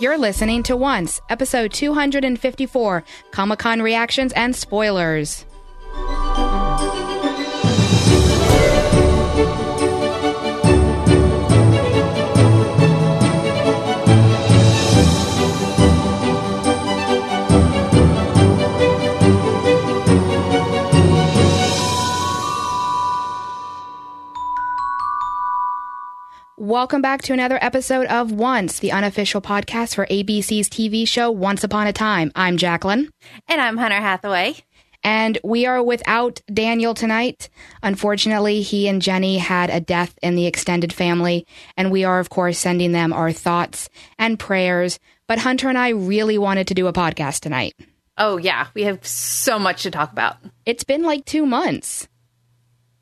You're listening to Once, episode 254, Comic-Con reactions and spoilers. Welcome back to another episode of Once, the unofficial podcast for ABC's TV show Once Upon a Time. I'm Jacqueline. And I'm Hunter Hathaway. And we are without Daniel tonight. Unfortunately, he and Jenny had a death in the extended family, and we are, of course, sending them our thoughts and prayers. But Hunter and I really wanted to do a podcast tonight. Oh, yeah. We have so much to talk about. It's been like 2 months.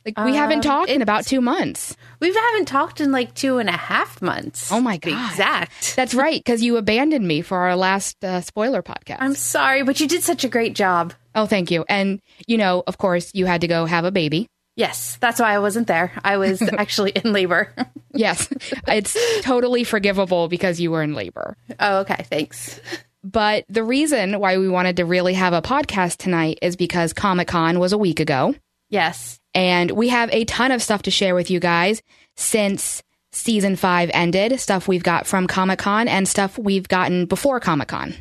Like, we haven't talked in about 2 months. We haven't talked in like 2.5 months. Oh, my God. Exact. That's right, because you abandoned me for our last spoiler podcast. I'm sorry, but you did such a great job. Oh, thank you. And, you know, of course, you had to go have a baby. Yes, that's why I wasn't there. I was actually in labor. Yes, it's totally forgivable because you were in labor. Oh, okay. Thanks. But the reason why we wanted to really have a podcast tonight is because Comic-Con was a week ago. Yes. And we have a ton of stuff to share with you guys since season 5 ended, stuff we've got from Comic-Con and stuff we've gotten before Comic-Con.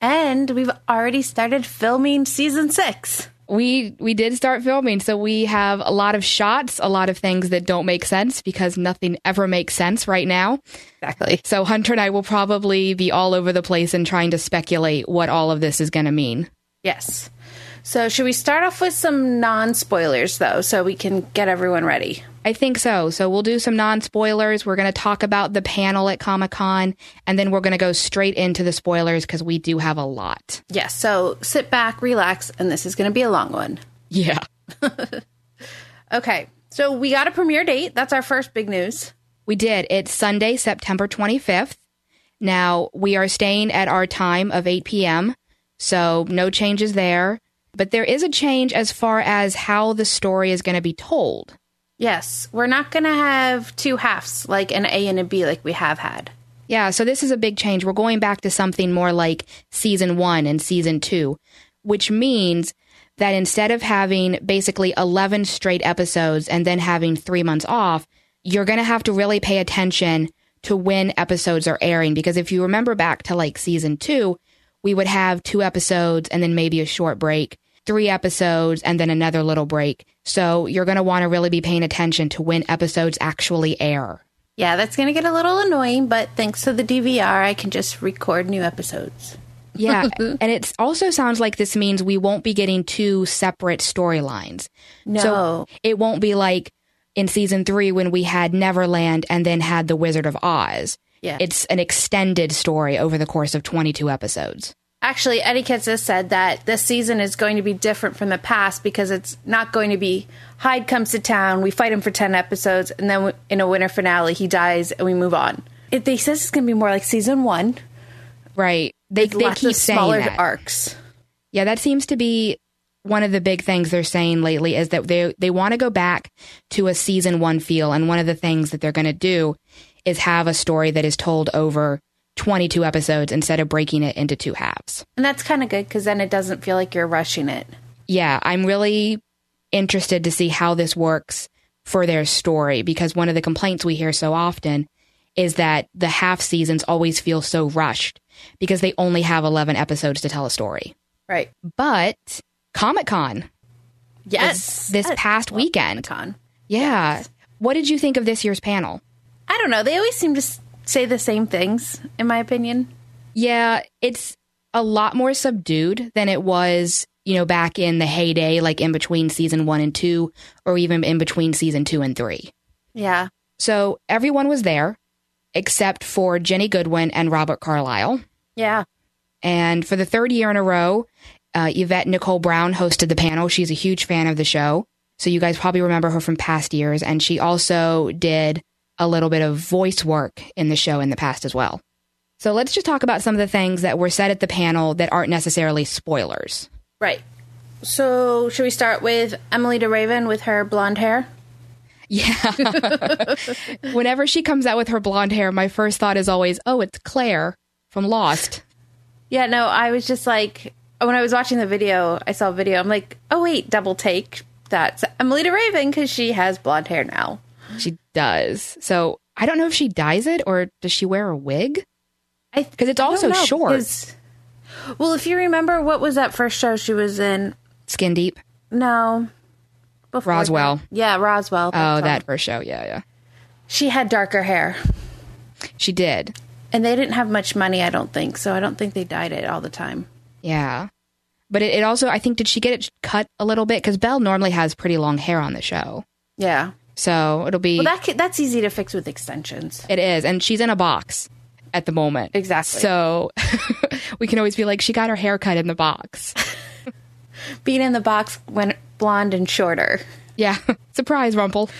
And we've already started filming season 6. We did start filming, so we have a lot of shots, a lot of things that don't make sense because nothing ever makes sense right now. Exactly. So Hunter and I will probably be all over the place and trying to speculate what all of this is going to mean. Yes. So should we start off with some non-spoilers, though, so we can get everyone ready? I think so. So we'll do some non-spoilers. We're going to talk about the panel at Comic-Con, and then we're going to go straight into the spoilers because we do have a lot. Yes. Yeah, so sit back, relax, and this is going to be a long one. Yeah. Okay. So we got a premiere date. That's our first big news. We did. It's Sunday, September 25th. Now, we are staying at our time of 8 p.m., so no changes there. But there is a change as far as how the story is going to be told. Yes, we're not going to have two halves, like an A and a B like we have had. Yeah, so this is a big change. We're going back to something more like season 1 and season 2, which means that instead of having basically 11 straight episodes and then having 3 months off, you're going to have to really pay attention to when episodes are airing. Because if you remember back to like season 2, we would have 2 episodes and then maybe a short break. 3 episodes and then another little break. So you're going to want to really be paying attention to when episodes actually air. Yeah, that's going to get a little annoying, but thanks to the DVR, I can just record new episodes. Yeah, and it also sounds like this means we won't be getting 2 separate storylines. No. So it won't be like in season 3 when we had Neverland and then had The Wizard of Oz. Yeah. It's an extended story over the course of 22 episodes. Actually, Eddie Kitsis said that this season is going to be different from the past because it's not going to be Hyde comes to town, we fight him for 10 episodes, and then in a winter finale, he dies, and we move on. They says it's going to be more like season 1. Right. They keep saying smaller that. Arcs. Yeah, that seems to be one of the big things they're saying lately is that they want to go back to a season 1 feel, and one of the things that they're going to do is have a story that is told over 22 episodes instead of breaking it into 2 halves. And that's kind of good because then it doesn't feel like you're rushing it. Yeah, I'm really interested to see how this works for their story because one of the complaints we hear so often is that the half seasons always feel so rushed because they only have 11 episodes to tell a story. Right. But Comic-Con. Yes. This past weekend. Comic-Con. Yeah. Yes. What did you think of this year's panel? I don't know. They always seem to say the same things, in my opinion. Yeah, it's a lot more subdued than it was, you know, back in the heyday, like in between season 1 and 2, or even in between season 2 and 3. Yeah. So everyone was there, except for Jenny Goodwin and Robert Carlyle. Yeah. And for the 3rd year in a row, Yvette Nicole Brown hosted the panel. She's a huge fan of the show. So you guys probably remember her from past years. And she also did a little bit of voice work in the show in the past as well. So let's just talk about some of the things that were said at the panel that aren't necessarily spoilers. Right. So should we start with Emilie de Ravin with her blonde hair? Yeah. Whenever she comes out with her blonde hair, my first thought is always, oh, it's Claire from Lost. Yeah, no, I was just like, when I was watching the video, I saw a video. I'm like, oh, wait, double take. That's Emilie de Ravin because she has blonde hair now. She does. So I don't know if she dyes it or does she wear a wig? Because it's also short. Well, if you remember, what was that first show she was in? Skin Deep? No. Before Roswell. That. Yeah, Roswell. Oh, that first show. Yeah, yeah. She had darker hair. She did. And they didn't have much money, I don't think. So I don't think they dyed it all the time. Yeah. But it also, I think, did she get it cut a little bit? Because Belle normally has pretty long hair on the show. Yeah. So it'll be... Well, that's easy to fix with extensions. It is. And she's in a box at the moment. Exactly. So we can always be like, she got her hair cut in the box. Being in the box went blonde and shorter. Yeah. Surprise, Rumpel.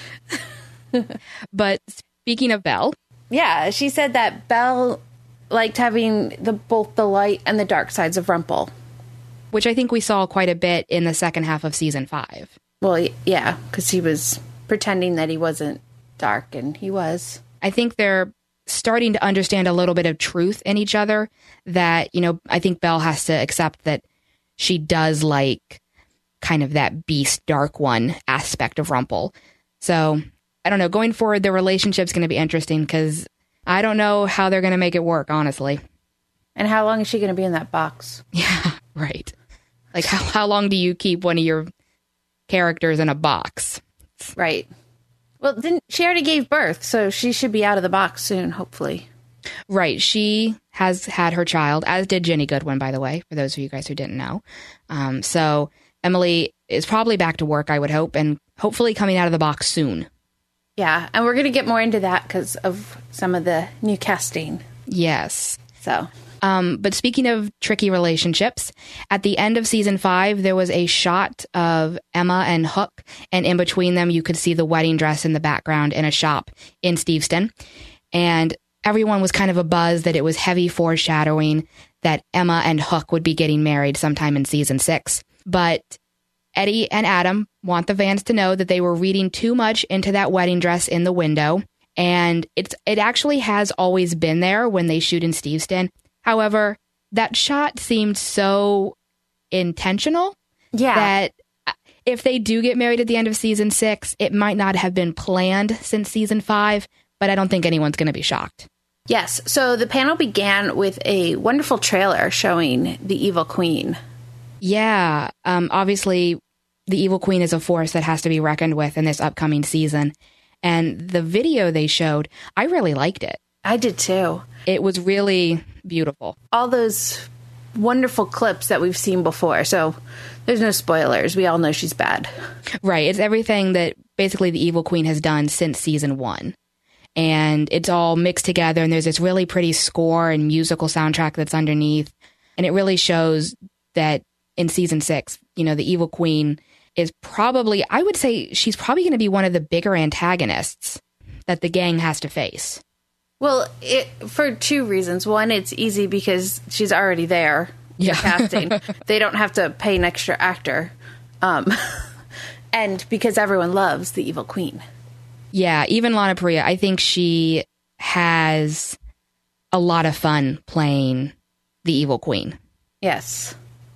But speaking of Belle... Yeah, she said that Belle liked having both the light and the dark sides of Rumpel. Which I think we saw quite a bit in the second half of season 5. Well, yeah, because he was pretending that he wasn't dark, and he was. I think they're starting to understand a little bit of truth in each other that, you know, I think Belle has to accept that she does like kind of that beast dark one aspect of Rumpel. So... I don't know. Going forward, the relationship's going to be interesting because I don't know how they're going to make it work, honestly. And how long is she going to be in that box? Yeah, right. Like, how long do you keep one of your characters in a box? Right. Well, she already gave birth, so she should be out of the box soon, hopefully. Right. She has had her child, as did Jenny Goodwin, by the way, for those of you guys who didn't know. So Emilie is probably back to work, I would hope, and hopefully coming out of the box soon. Yeah, and we're going to get more into that because of some of the new casting. Yes. So, but speaking of tricky relationships, at the end of season 5, there was a shot of Emma and Hook, and in between them, you could see the wedding dress in the background in a shop in Steveston. And everyone was kind of abuzz that it was heavy foreshadowing that Emma and Hook would be getting married sometime in season 6. But Eddie and Adam want the fans to know that they were reading too much into that wedding dress in the window. And it actually has always been there when they shoot in Steveston. However, that shot seemed so intentional that if they do get married at the end of season 6, it might not have been planned since season 5, but I don't think anyone's going to be shocked. Yes. So the panel began with a wonderful trailer showing the Evil Queen. Yeah. Obviously, the Evil Queen is a force that has to be reckoned with in this upcoming season. And the video they showed, I really liked it. I did too. It was really beautiful. All those wonderful clips that we've seen before. So there's no spoilers. We all know she's bad. Right. It's everything that basically the Evil Queen has done since season 1. And it's all mixed together. And there's this really pretty score and musical soundtrack that's underneath. And it really shows that in season 6, you know, the Evil Queen is probably, I would say she's probably going to be one of the bigger antagonists that the gang has to face. Well, for 2 reasons. One, it's easy because she's already there. Yeah. Casting. They don't have to pay an extra actor. And because everyone loves the Evil Queen. Yeah. Even Lana Parrilla, I think she has a lot of fun playing the Evil Queen. Yes.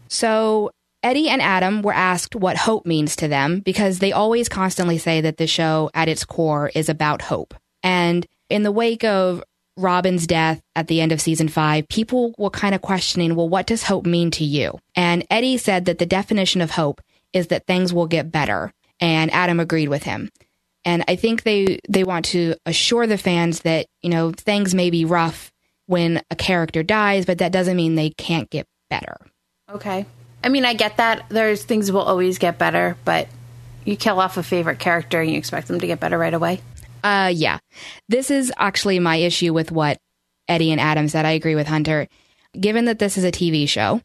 So Eddie and Adam were asked what hope means to them because they always constantly say that the show at its core is about hope. And in the wake of Robin's death at the end of season 5, people were kind of questioning, well, what does hope mean to you? And Eddie said that the definition of hope is that things will get better. And Adam agreed with him. And I think they want to assure the fans that, you know, things may be rough when a character dies, but that doesn't mean they can't get better. Okay. I mean, I get that. There's things will always get better, but you kill off a favorite character and you expect them to get better right away. Yeah. This is actually my issue with what Eddie and Adam said. I agree with Hunter. Given that this is a TV show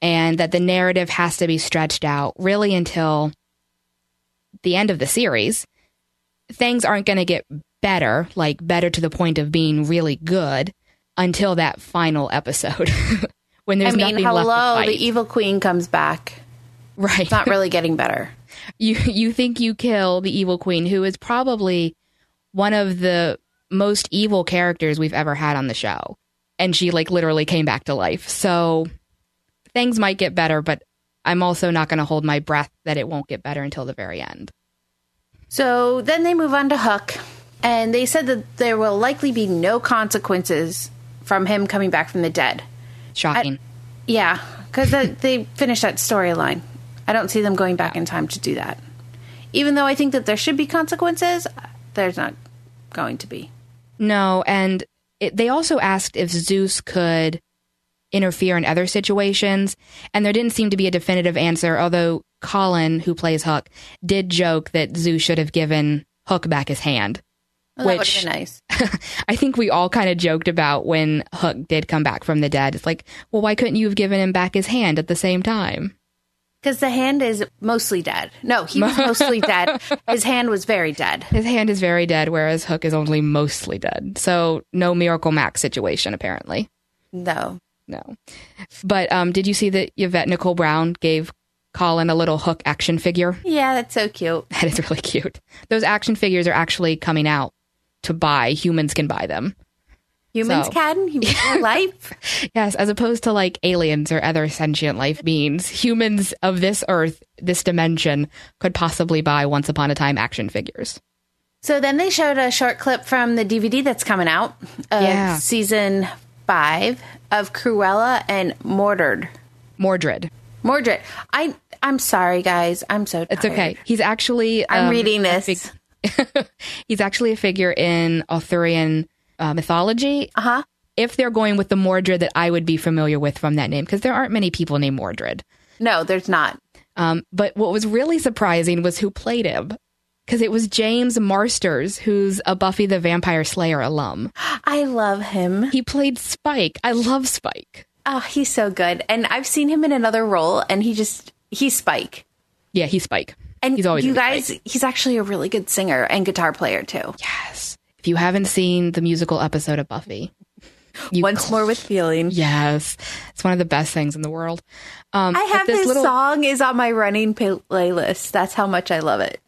and that the narrative has to be stretched out really until the end of the series, things aren't going to get better, like better to the point of being really good until that final episode. When there's nothing left to fight. I mean, hello, the Evil Queen comes back. Right. It's not really getting better. You think you kill the Evil Queen, who is probably one of the most evil characters we've ever had on the show. and she like literally came back to life. So things might get better, but I'm also not going to hold my breath that it won't get better until the very end. So then they move on to Hook, and they said that there will likely be no consequences from him coming back from the dead. Shocking. Yeah, because they finished that storyline. I don't see them going back in time to do that. Even though I think that there should be consequences, there's not going to be. No, and they also asked if Zeus could interfere in other situations, and there didn't seem to be a definitive answer, although Colin, who plays Hook, did joke that Zeus should have given Hook back his hand. Well, which that would have been nice. I think we all kind of joked about when Hook did come back from the dead. It's like, well, why couldn't you have given him back his hand at the same time? Because the hand is mostly dead. No, he was mostly dead. His hand was very dead. His hand is very dead, whereas Hook is only mostly dead. So no Miracle Max situation, apparently. No. But did you see that Yvette Nicole Brown gave Colin a little Hook action figure? Yeah, that's so cute. That is really cute. Those action figures are actually coming out to buy. Humans can buy them. Humans are life. Yes, as opposed to like aliens or other sentient life beings, humans of this earth, this dimension, could possibly buy Once Upon a Time action figures. So then they showed a short clip from the DVD that's coming out of season 5 of Cruella and Mordred. I'm sorry, guys. I'm so tired. It's okay. He's actually... I'm reading this. He's actually a figure in Arthurian mythology. Uh-huh. If they're going with the Mordred that I would be familiar with from that name, because there aren't many people named Mordred. No, there's not. But what was really surprising was who played him, because it was James Marsters, who's a Buffy the Vampire Slayer alum. I love him. He played Spike. I love Spike. Oh, he's so good. And I've seen him in another role, and he's Spike. Yeah, he's Spike. And he's always, you guys, Spike. He's actually a really good singer and guitar player, too. Yes. If you haven't seen the musical episode of Buffy, Once More with Feeling. Yes. It's one of the best things in the world. I have this song is on my running playlist. That's how much I love it.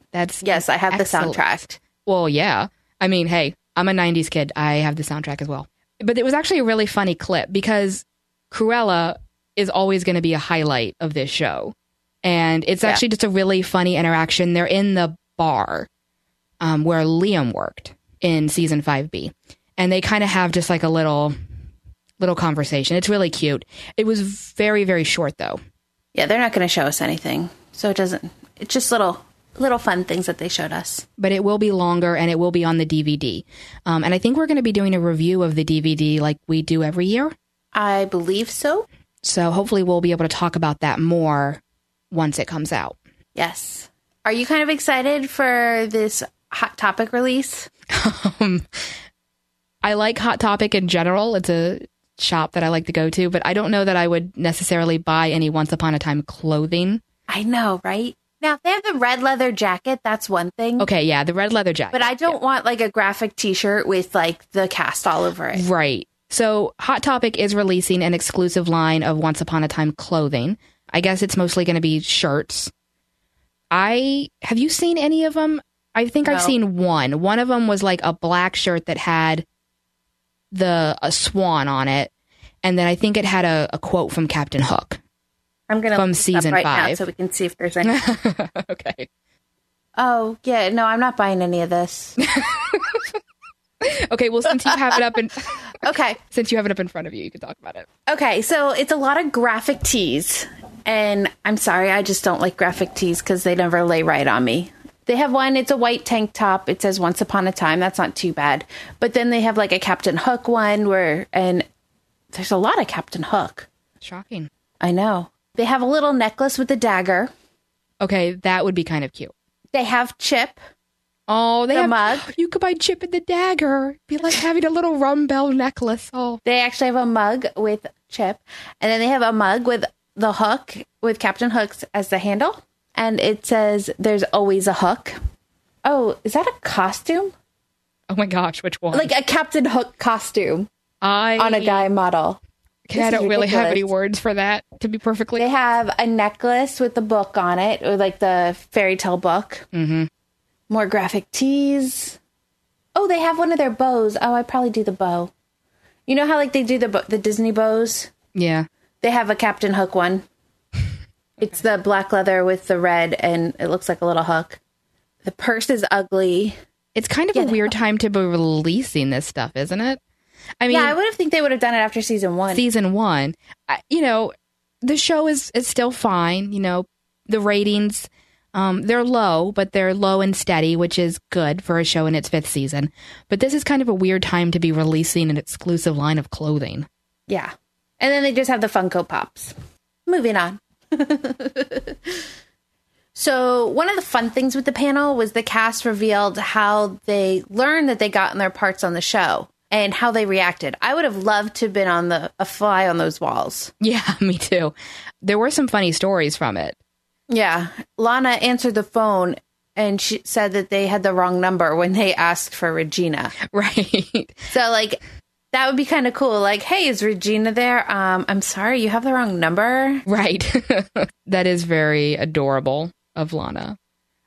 Yes, I have excellent. The soundtrack. Well, yeah. I mean, hey, I'm a 90s kid. I have the soundtrack as well. But it was actually a really funny clip because Cruella is always going to be a highlight of this show. And it's actually just a really funny interaction. They're in the bar where Liam worked in season 5B. And they kind of have just like a little conversation. It's really cute. It was very, very short, though. Yeah, they're not going to show us anything. So it's just little fun things that they showed us. But it will be longer and it will be on the DVD. And I think we're going to be doing a review of the DVD like we do every year. I believe so. So hopefully we'll be able to talk about that more once it comes out. Yes. Are you kind of excited for this Hot Topic release? I like Hot Topic in general. It's a shop that I like to go to, but I don't know that I would necessarily buy any Once Upon a Time clothing. I know, right? Now, if they have the red leather jacket, that's one thing. Okay, yeah, the red leather jacket. But I don't want like a graphic t-shirt with like the cast all over it. Right. So Hot Topic is releasing an exclusive line of Once Upon a Time clothing. I guess it's mostly going to be shirts. Have you seen any of them? I think no. I've seen one. One of them was like a black shirt that had a swan on it. And then I think it had a quote from Captain Hook. I'm going to look it up right 5. Now so we can see if there's any. Okay. Oh, yeah. No, I'm not buying any of this. Okay, well, since you have it up in front of you, you can talk about it. Okay, so it's a lot of graphic tees, and I'm sorry, I just don't like graphic tees because they never lay right on me. They have one, it's a white tank top. It says Once Upon a Time. That's not too bad. But then they have like a Captain Hook one and there's a lot of Captain Hook. Shocking. I know. They have a little necklace with a dagger. Okay, that would be kind of cute. They have Chip. Oh, they have a mug. You could buy Chip and the dagger. It'd be like having a little Rumpel necklace. Oh, they actually have a mug with Chip, and then they have a mug with the Hook, with Captain Hook's as the handle, and it says "There's always a hook." Oh, is that a costume? Oh my gosh, which one? Like a Captain Hook costume on a guy model. I don't really have any words for that. To be perfectly, they have a necklace with the book on it, or like the fairy tale book. Mm-hmm. More graphic tees. Oh, they have one of their bows. Oh, I probably do the bow. You know how like they do the Disney bows? Yeah. They have a Captain Hook one. Okay. It's the black leather with the red, and it looks like a little hook. The purse is ugly. It's kind of a weird time to be releasing this stuff, isn't it? I mean, yeah, I would have think they would have done it after season one. You know, the show is still fine. You know, the ratings, they're low, but they're low and steady, which is good for a show in its 5th season. But this is kind of a weird time to be releasing an exclusive line of clothing. Yeah. And then they just have the Funko Pops. Moving on. So one of the fun things with the panel was the cast revealed how they learned that they got in their parts on the show and how they reacted. I would have loved to have been on a fly on those walls. Yeah, me too. There were some funny stories from it. Yeah. Lana answered the phone and she said that they had the wrong number when they asked for Regina. Right. So like that would be kind of cool. Like, hey, is Regina there? I'm sorry, you have the wrong number. Right. That is very adorable of Lana.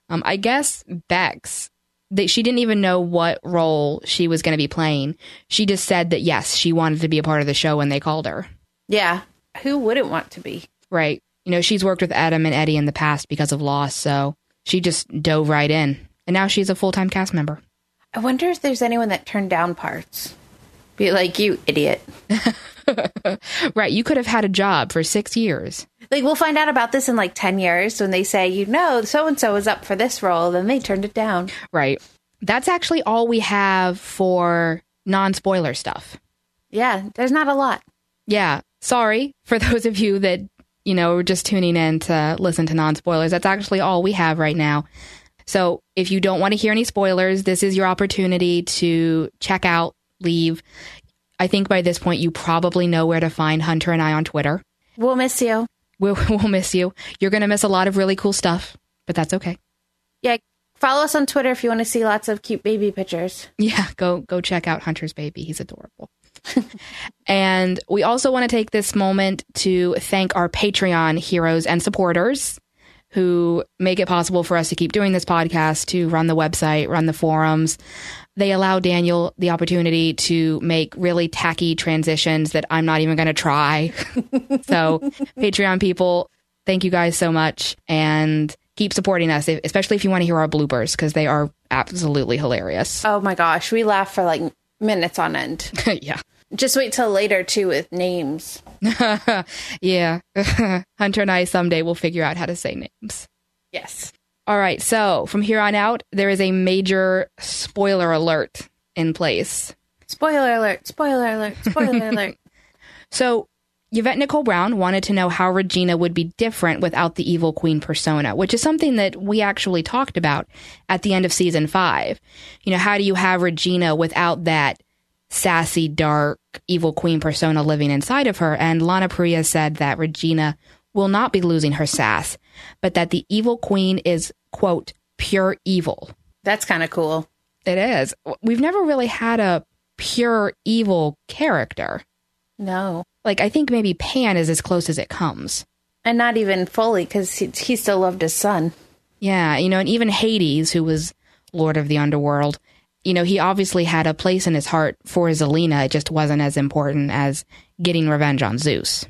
I guess Bex, that she didn't even know what role she was going to be playing. She just said that, yes, she wanted to be a part of the show when they called her. Yeah. Who wouldn't want to be? Right. You know, she's worked with Adam and Eddie in the past because of Lost, so she just dove right in. And now she's a full-time cast member. I wonder if there's anyone that turned down parts. Be like, you idiot. Right. You could have had a job for 6 years. Like, we'll find out about this in like 10 years when they say, you know, so-and-so is up for this role. Then they turned it down. Right. That's actually all we have for non-spoiler stuff. Yeah. There's not a lot. Yeah. Sorry for those of you that, you know, are just tuning in to listen to non-spoilers. That's actually all we have right now. So if you don't want to hear any spoilers, this is your opportunity to check out, leave. I think by this point, you probably know where to find Hunter and I on Twitter. We'll miss you. We'll miss you. You're going to miss a lot of really cool stuff, but that's okay. Yeah. Follow us on Twitter if you want to see lots of cute baby pictures. Yeah. Go check out Hunter's baby. He's adorable. And we also want to take this moment to thank our Patreon heroes and supporters who make it possible for us to keep doing this podcast, to run the website, run the forums. They allow Daniel the opportunity to make really tacky transitions that I'm not even going to try. So Patreon people, thank you guys so much. And keep supporting us, especially if you want to hear our bloopers, because they are absolutely hilarious. Oh, my gosh. We laugh for like minutes on end. Yeah. Just wait till later, too, with names. Yeah. Hunter and I someday will figure out how to say names. Yes. All right. So from here on out, there is a major spoiler alert in place. Spoiler alert. Spoiler alert. Spoiler alert. So Yvette Nicole Brown wanted to know how Regina would be different without the Evil Queen persona, which is something that we actually talked about at the end of season 5. You know, how do you have Regina without that sassy, dark, Evil Queen persona living inside of her? And Lana Parrilla said that Regina will not be losing her sass, but that the Evil Queen is, quote, pure evil. That's kind of cool. It is. We've never really had a pure evil character. No. Like, I think maybe Pan is as close as it comes. And not even fully, because he still loved his son. Yeah, you know, and even Hades, who was Lord of the Underworld, you know, he obviously had a place in his heart for Zelina. It just wasn't as important as getting revenge on Zeus.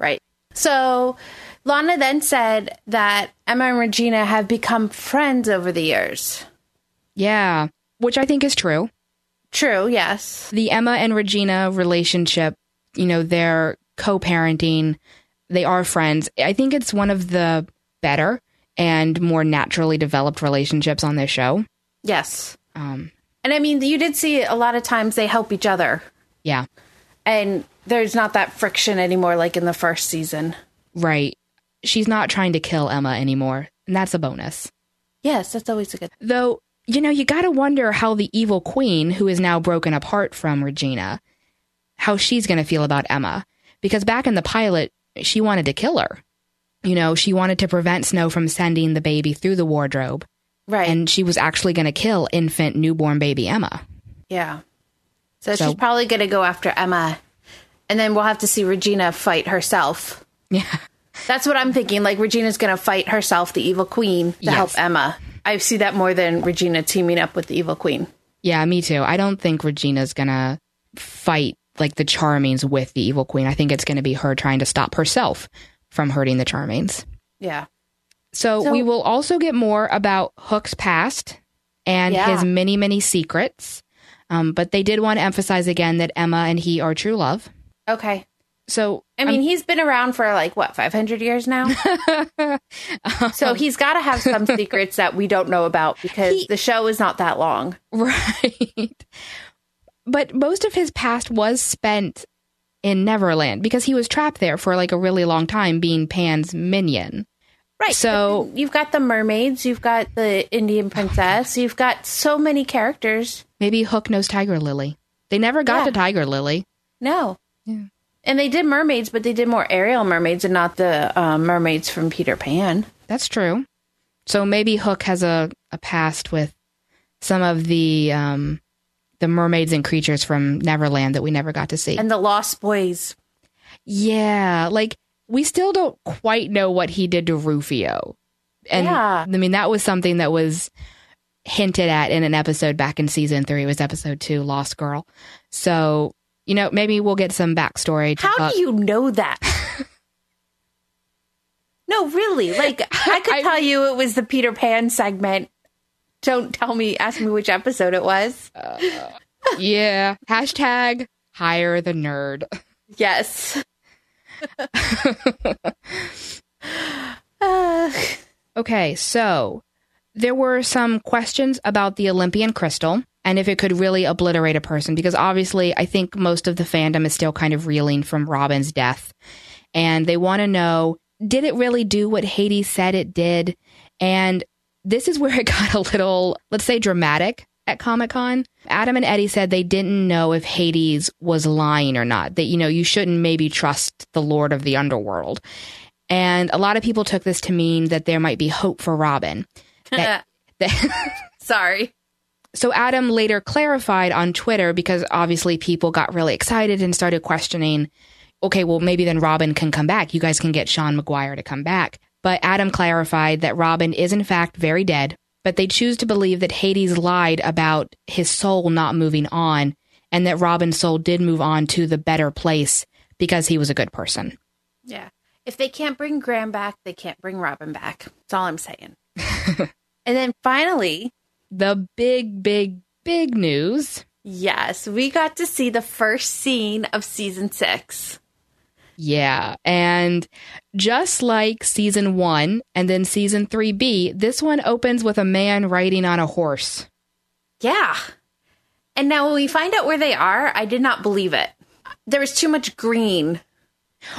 Right. So Lana then said that Emma and Regina have become friends over the years. Yeah, which I think is true. True, yes. The Emma and Regina relationship, you know, they're co-parenting. They are friends. I think it's one of the better and more naturally developed relationships on this show. Yes. And I mean, you did see a lot of times they help each other. Yeah. And there's not that friction anymore like in the first season. Right. She's not trying to kill Emma anymore. And that's a bonus. Yes, that's always a good thing. Though, you know, you got to wonder how the Evil Queen, who is now broken apart from Regina, how she's going to feel about Emma. Because back in the pilot, she wanted to kill her. You know, she wanted to prevent Snow from sending the baby through the wardrobe. Right. And she was actually going to kill infant newborn baby Emma. Yeah. So she's probably going to go after Emma. And then we'll have to see Regina fight herself. Yeah. That's what I'm thinking. Like, Regina's going to fight herself, the Evil Queen, to help Emma. I see that more than Regina teaming up with the Evil Queen. Yeah, me too. I don't think Regina's going to fight like the Charmaines with the Evil Queen. I think it's going to be her trying to stop herself from hurting the Charmaines. Yeah. So we will also get more about Hook's past and his many, many secrets. But they did want to emphasize again that Emma and he are true love. Okay. So, I mean, he's been around for like, what, 500 years now? So he's got to have some secrets that we don't know about because the show is not that long. Right. But most of his past was spent in Neverland because he was trapped there for like a really long time being Pan's minion. Right. So you've got the mermaids, you've got the Indian princess, you've got so many characters. Maybe Hook knows Tiger Lily. They never got to Tiger Lily. No. Yeah. And they did mermaids, but they did more aerial mermaids and not the mermaids from Peter Pan. That's true. So maybe Hook has a past with some of the mermaids and creatures from Neverland that we never got to see. And the Lost Boys. Yeah. Like, we still don't quite know what he did to Rufio. And I mean, that was something that was hinted at in an episode back in season 3. It was episode 2, Lost Girl. So... you know, maybe we'll get some backstory. How do you know that? No, really. Like, I could tell you it was the Peter Pan segment. Don't tell me. Ask me which episode it was. Yeah. Hashtag hire the nerd. Yes. Okay, so there were some questions about the Olympian crystal. And if it could really obliterate a person, because obviously I think most of the fandom is still kind of reeling from Robin's death. And they want to know, did it really do what Hades said it did? And this is where it got a little, let's say, dramatic at Comic-Con. Adam and Eddie said they didn't know if Hades was lying or not, that, you know, you shouldn't maybe trust the Lord of the Underworld. And a lot of people took this to mean that there might be hope for Robin. Sorry. So Adam later clarified on Twitter, because obviously people got really excited and started questioning, okay, well, maybe then Robin can come back. You guys can get Sean McGuire to come back. But Adam clarified that Robin is, in fact, very dead. But they choose to believe that Hades lied about his soul not moving on and that Robin's soul did move on to the better place because he was a good person. Yeah. If they can't bring Graham back, they can't bring Robin back. That's all I'm saying. And then finally... the big, big, big news. Yes, we got to see the first scene of season 6. Yeah, and just like season 1 and then season 3B, this one opens with a man riding on a horse. Yeah. And now when we find out where they are, I did not believe it. There was too much green.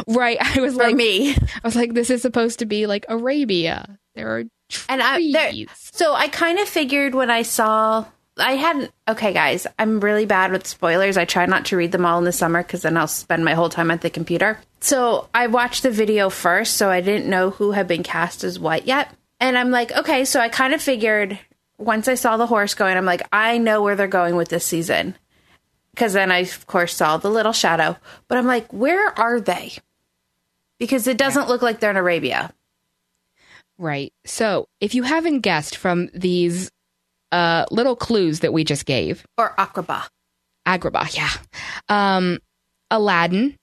Right. I was like, this is supposed to be like Arabia. There are... and I kind of figured when I saw okay guys, I'm really bad with spoilers. I try not to read them all in the summer because then I'll spend my whole time at the computer. So I watched the video first, so I didn't know who had been cast as what yet. And I'm like, okay, so I kind of figured once I saw the horse going, I'm like, I know where they're going with this season. Because then I, of course, saw the little shadow. But I'm like, where are they? Because it doesn't look like they're in Arabia. Right. So if you haven't guessed from these little clues that we just gave. Or Agrabah, yeah. Aladdin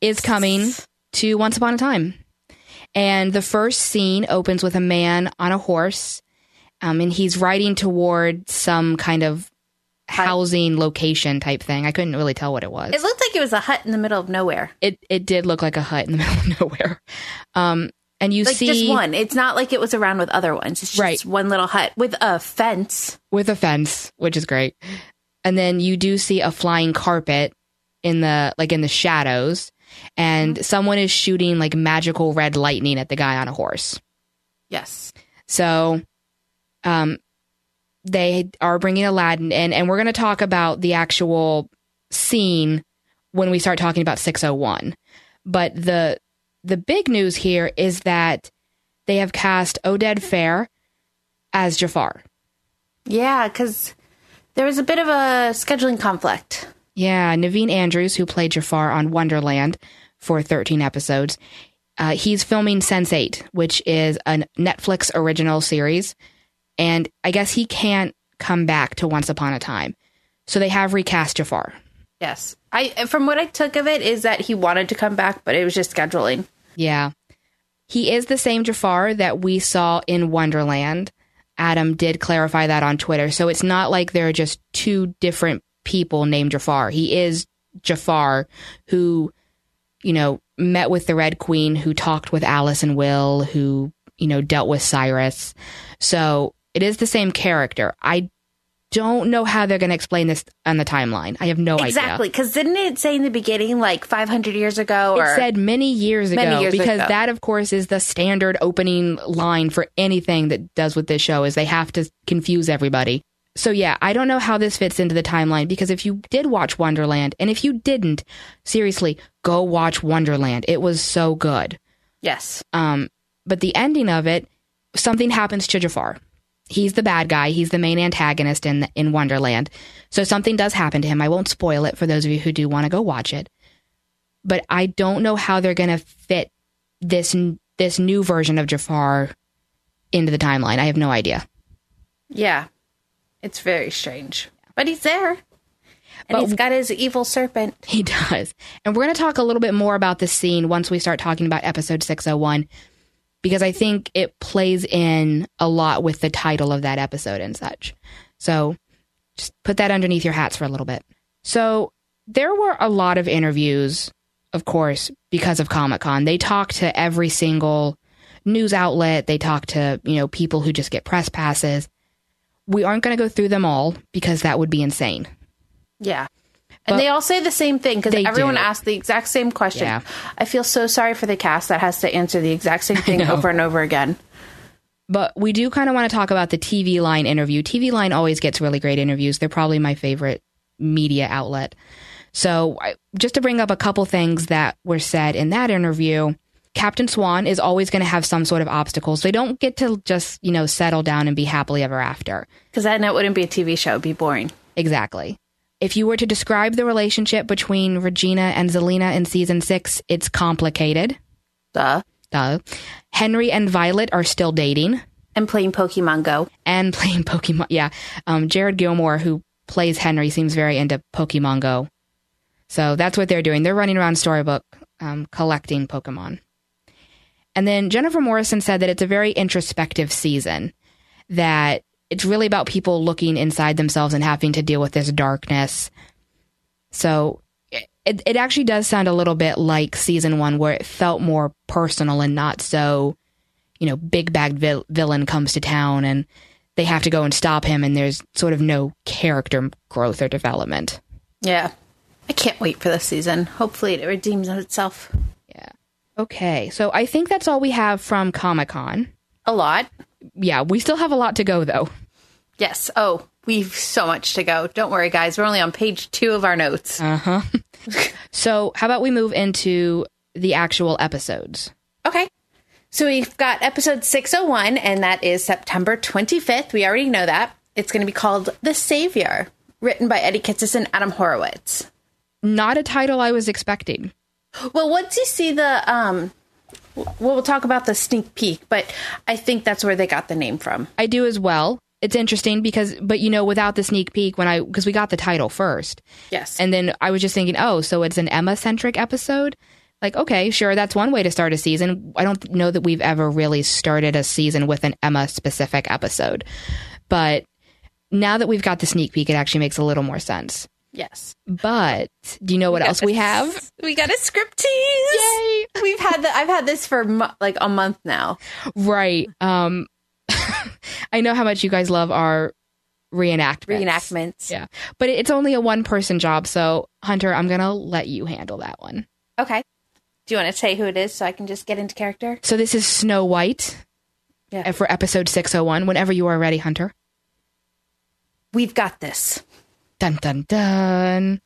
is coming to Once Upon a Time. And the first scene opens with a man on a horse. And he's riding toward some kind of housing location type thing. I couldn't really tell what it was. It looked like it was a hut in the middle of nowhere. It did look like a hut in the middle of nowhere. And you see just one. It's not like it was around with other ones. It's just one little hut with a fence. With a fence, which is great. And then you do see a flying carpet in the shadows, and someone is shooting like magical red lightning at the guy on a horse. Yes. So they are bringing Aladdin in, and we're going to talk about the actual scene when we start talking about 601. But the big news here is that they have cast Oded Fair as Jafar. Yeah, because there was a bit of a scheduling conflict. Yeah, Naveen Andrews, who played Jafar on Wonderland for 13 episodes, he's filming Sense8, which is a Netflix original series. And I guess he can't come back to Once Upon a Time. So they have recast Jafar. Yes. From what I took of it is that he wanted to come back, but it was just scheduling. Yeah. He is the same Jafar that we saw in Wonderland. Adam did clarify that on Twitter. So it's not like there are just two different people named Jafar. He is Jafar who, you know, met with the Red Queen, who talked with Alice and Will, who, you know, dealt with Cyrus. So it is the same character. I don't know how they're going to explain this on the timeline. I have no idea. Exactly, because didn't it say in the beginning, like 500 years ago? It said many years ago. That, of course, is the standard opening line for anything that does with this show, is they have to confuse everybody. So, yeah, I don't know how this fits into the timeline, because if you did watch Wonderland, and if you didn't, seriously, go watch Wonderland. It was so good. Yes. But the ending of it, something happens to Jafar. He's the bad guy. He's the main antagonist in Wonderland. So something does happen to him. I won't spoil it for those of you who do want to go watch it. But I don't know how they're going to fit this new version of Jafar into the timeline. I have no idea. Yeah. It's very strange. But he's there. But he's got his evil serpent. He does. And we're going to talk a little bit more about this scene once we start talking about episode 601. Because I think it plays in a lot with the title of that episode and such. So just put that underneath your hats for a little bit. So there were a lot of interviews, of course, because of Comic-Con. They talked to every single news outlet. They talked to, you know, people who just get press passes. We aren't going to go through them all because that would be insane. Yeah. And they all say the same thing because everyone asks the exact same question. Yeah. I feel so sorry for the cast that has to answer the exact same thing over and over again. But we do kind of want to talk about the TV Line interview. TV Line always gets really great interviews. They're probably my favorite media outlet. So just to bring up a couple things that were said in that interview, Captain Swan is always going to have some sort of obstacles. They don't get to just, you know, settle down and be happily ever after. Because then it wouldn't be a TV show. It'd be boring. Exactly. If you were to describe the relationship between Regina and Zelina in season 6, it's complicated. Duh. Henry and Violet are still dating. And playing Pokemon Go. Yeah. Jared Gilmore, who plays Henry, seems very into Pokemon Go. So that's what they're doing. They're running around Storybook collecting Pokemon. And then Jennifer Morrison said that it's a very introspective season, that it's really about people looking inside themselves and having to deal with this darkness. So it actually does sound a little bit like season 1, where it felt more personal and not so, you know, big bad villain comes to town and they have to go and stop him. And there's sort of no character growth or development. Yeah. I can't wait for this season. Hopefully it redeems itself. Yeah. Okay. So I think that's all we have from Comic-Con. A lot. Yeah, we still have a lot to go, though. Yes. Oh, we've so much to go. Don't worry, guys. We're only on page 2 of our notes. Uh-huh. So how about we move into the actual episodes? Okay. So we've got episode 601, and that is September 25th. We already know that. It's going to be called The Savior, written by Eddie Kitsis and Adam Horowitz. Not a title I was expecting. Well, once you see the... We'll talk about the sneak peek, but I think that's where they got the name from. I do as well. It's interesting but you know, without the sneak peek, because we got the title first. Yes. And then I was just thinking, oh, so it's an Emma-centric episode? Like, okay, sure, that's one way to start a season. I don't know that we've ever really started a season with an Emma-specific episode. But now that we've got the sneak peek, it actually makes a little more sense. Yes. But do you know what else we have? We got a script tease. Yay. I've had this for like a month now. Right. I know how much you guys love our reenactments. Yeah. But it's only a one-person job, so Hunter, I'm going to let you handle that one. Okay. Do you want to say who it is so I can just get into character? So this is Snow White. Yeah. For episode 601, whenever you are ready, Hunter. We've got this. Dun, dun, dun.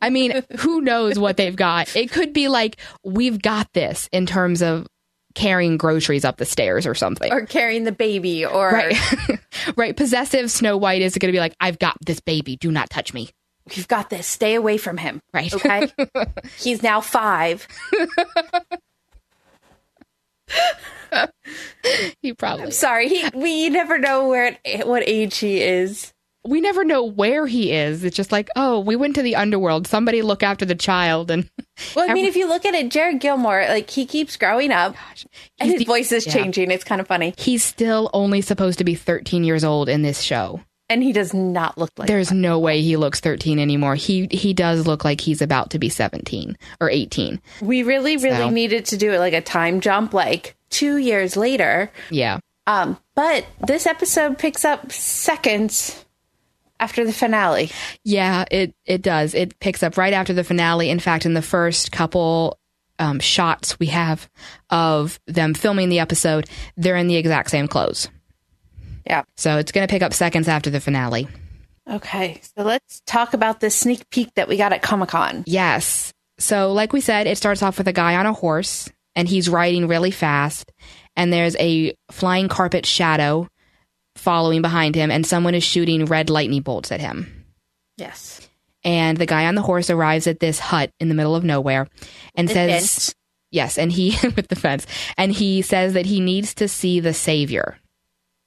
I mean, who knows what they've got? It could be like, we've got this in terms of carrying groceries up the stairs or something. Or carrying the baby. Or right. Right. Possessive Snow White is going to be like, I've got this baby. Do not touch me. You've got this. Stay away from him. Right. Okay. He's now 5. He probably. I'm sorry. We never know what age he is. we never know where he is. It's just like, oh, we went to the underworld. Somebody look after the child. And well, I mean, if you look at it, Jared Gilmore, like, he keeps growing up and his voice is changing. It's kind of funny. He's still only supposed to be 13 years old in this show. And he does not look like There's him. No way he looks 13 anymore. He does look like he's about to be 17 or 18. We really needed to do it like a time jump, like 2 years later. Yeah. But this episode picks up seconds after the finale. Yeah, it does. It picks up right after the finale. In fact, in the first couple shots we have of them filming the episode, they're in the exact same clothes. Yeah. So it's going to pick up seconds after the finale. Okay. So let's talk about this sneak peek that we got at Comic-Con. Yes. So like we said, it starts off with a guy on a horse and he's riding really fast. And there's a flying carpet shadow following behind him. And someone is shooting red lightning bolts at him. Yes. And the guy on the horse arrives at this hut in the middle of nowhere and says, yes. And he with the fence, and he says that he needs to see the savior.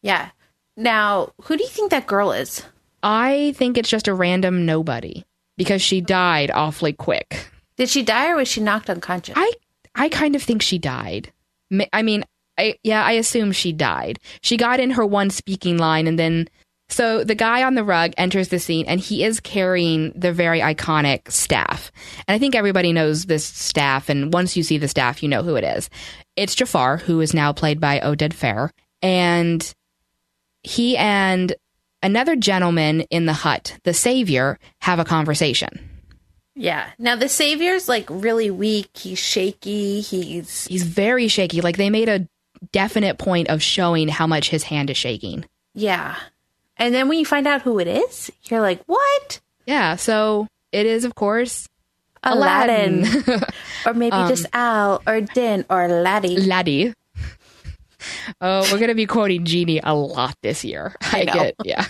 Yeah. Now, who do you think that girl is? I think it's just a random nobody because she died awfully quick. Did she die or was she knocked unconscious? I kind of think she died. I mean, I assume she died. She got in her one speaking line and then... So the guy on the rug enters the scene and he is carrying the very iconic staff. And I think everybody knows this staff. And once you see the staff, you know who it is. It's Jafar, who is now played by Oded Fair. And... he and another gentleman in the hut, the savior, have a conversation. Yeah. Now, the savior's, like, really weak. He's shaky. He's very shaky. Like, they made a definite point of showing how much his hand is shaking. Yeah. And then when you find out who it is, you're like, what? Yeah. So it is, of course, Aladdin. Or maybe just Al or Din or Laddie. Laddie. Oh, we're going to be quoting Genie a lot this year. I know. Yeah.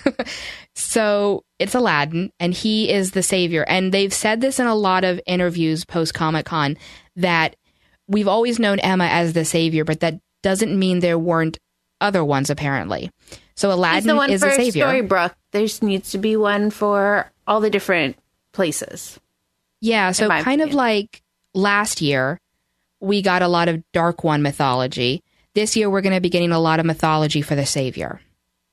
So it's Aladdin, and he is the savior. And they've said this in a lot of interviews post-Comic-Con, that we've always known Emma as the savior, but that doesn't mean there weren't other ones, apparently. So Aladdin is the savior. Storybrooke. There needs to be one for all the different places. Yeah, so kind of like last year, we got a lot of Dark One mythology. This year, we're going to be getting a lot of mythology for the savior.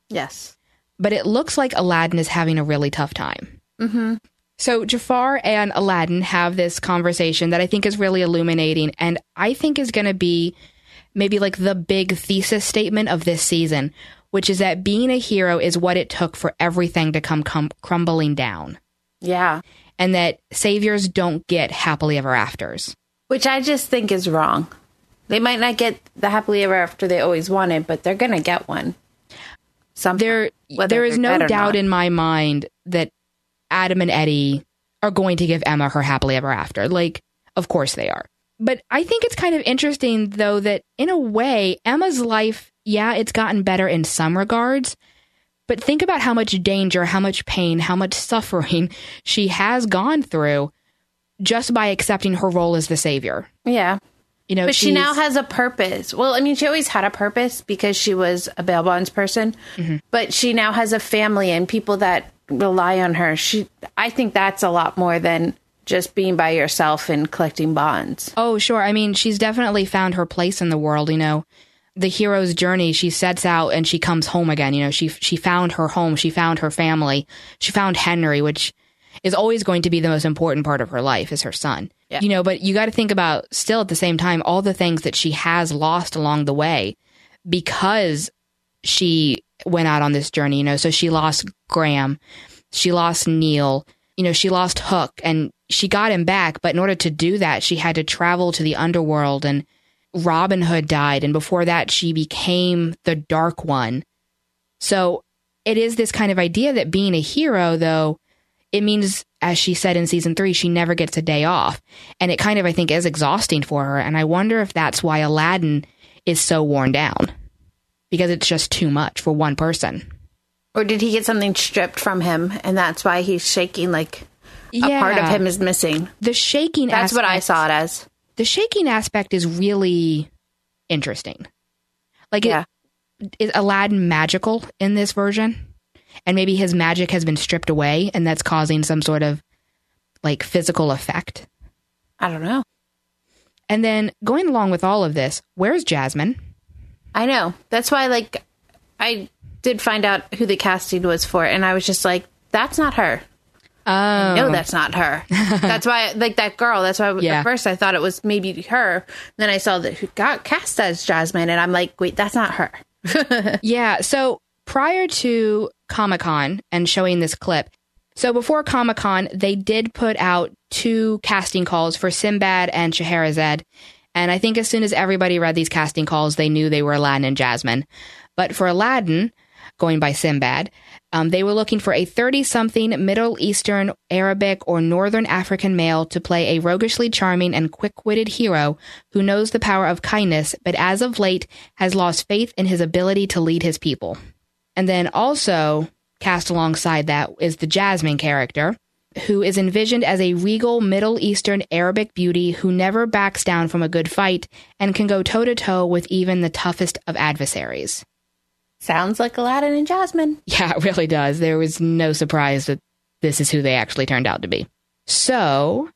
Yes. But it looks like Aladdin is having a really tough time. Mm-hmm. So Jafar and Aladdin have this conversation that I think is really illuminating. And I think is going to be maybe like the big thesis statement of this season, which is that being a hero is what it took for everything to come crumbling down. Yeah. And that saviors don't get happily ever afters. Which I just think is wrong. They might not get the happily ever after they always wanted, but they're going to get one. There is no doubt in my mind that Adam and Eddie are going to give Emma her happily ever after. Like, of course they are. But I think it's kind of interesting, though, that in a way, Emma's life, yeah, it's gotten better in some regards. But think about how much danger, how much pain, how much suffering she has gone through just by accepting her role as the savior. Yeah. You know, but she now has a purpose. Well, I mean, she always had a purpose because she was a bail bonds person, mm-hmm. but she now has a family and people that rely on her. I think that's a lot more than just being by yourself and collecting bonds. Oh, sure. I mean, she's definitely found her place in the world. You know, the hero's journey, she sets out and she comes home again. You know, she found her home. She found her family. She found Henry, which is always going to be the most important part of her life is her son. Yeah. You know, but you got to think about still at the same time, all the things that she has lost along the way because she went out on this journey, you know, so she lost Graham, she lost Neil, you know, she lost Hook and she got him back. But in order to do that, she had to travel to the underworld and Robin Hood died. And before that, she became the Dark One. So it is this kind of idea that being a hero, though, it means, as she said in season 3, she never gets a day off. And it kind of, I think, is exhausting for her. And I wonder if that's why Aladdin is so worn down. Because it's just too much for one person. Or did he get something stripped from him? And that's why he's shaking, like a part of him is missing. The shaking aspect. That's what I saw it as. The shaking aspect is really interesting. Like, is Aladdin magical in this version? and maybe his magic has been stripped away and that's causing some sort of like physical effect. I don't know. And then going along with all of this, where's Jasmine? I know. That's why, like, I did find out who the casting was for, and I was just like, that's not her. Oh. I know that's not her. That's why, like, that girl, that's why at first I thought it was maybe her. Then I saw that who got cast as Jasmine, and I'm like, wait, that's not her. Yeah, so prior to Comic-Con and showing this clip, so before Comic-Con, they did put out two casting calls for Sinbad and Scheherazade. And I think as soon as everybody read these casting calls, they knew they were Aladdin and Jasmine. But for Aladdin, going by Sinbad, they were looking for a 30-something Middle Eastern, Arabic, or Northern African male to play a roguishly charming and quick-witted hero who knows the power of kindness, but as of late has lost faith in his ability to lead his people. And then also cast alongside that is the Jasmine character, who is envisioned as a regal Middle Eastern Arabic beauty who never backs down from a good fight and can go toe-to-toe with even the toughest of adversaries. Sounds like Aladdin and Jasmine. Yeah, it really does. There was no surprise that this is who they actually turned out to be. So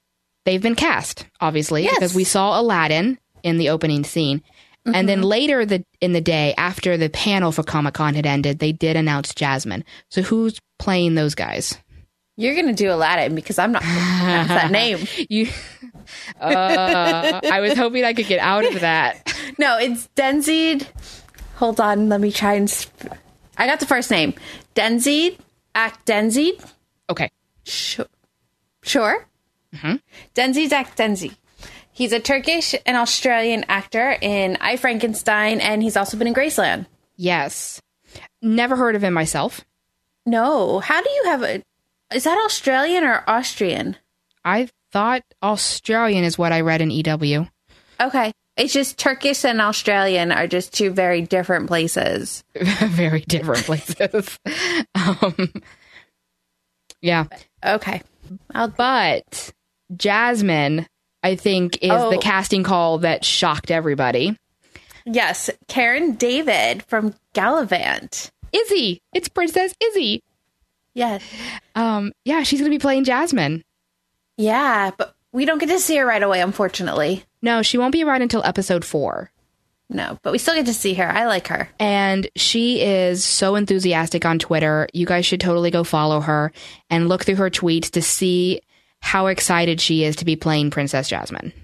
they've been cast, obviously, because we saw Aladdin in the opening scene. Mm-hmm. And then later in the day, after the panel for Comic-Con had ended, they did announce Jasmine. So who's playing those guys? You're going to do Aladdin because I'm not that's that name. I was hoping I could get out of that. No, it's Denzid. Hold on. Let me try and... I got the first name. Denzid. Akdenzid. Okay. Sure. Mm-hmm. Denzid Akdenzid. He's a Turkish and Australian actor in I, Frankenstein, and he's also been in Graceland. Yes. Never heard of him myself. No. How do you have a... Is that Australian or Austrian? I thought Australian is what I read in EW. Okay. It's just Turkish and Australian are just two very different places. Very different places. Yeah. Okay. But Jasmine, I think, is the casting call that shocked everybody. Yes. Karen David from Galavant. Izzy. It's Princess Izzy. Yes. Yeah, she's going to be playing Jasmine. Yeah, but we don't get to see her right away, unfortunately. No, she won't be around until episode 4. No, but we still get to see her. I like her. And she is so enthusiastic on Twitter. You guys should totally go follow her and look through her tweets to see how excited she is to be playing Princess Jasmine.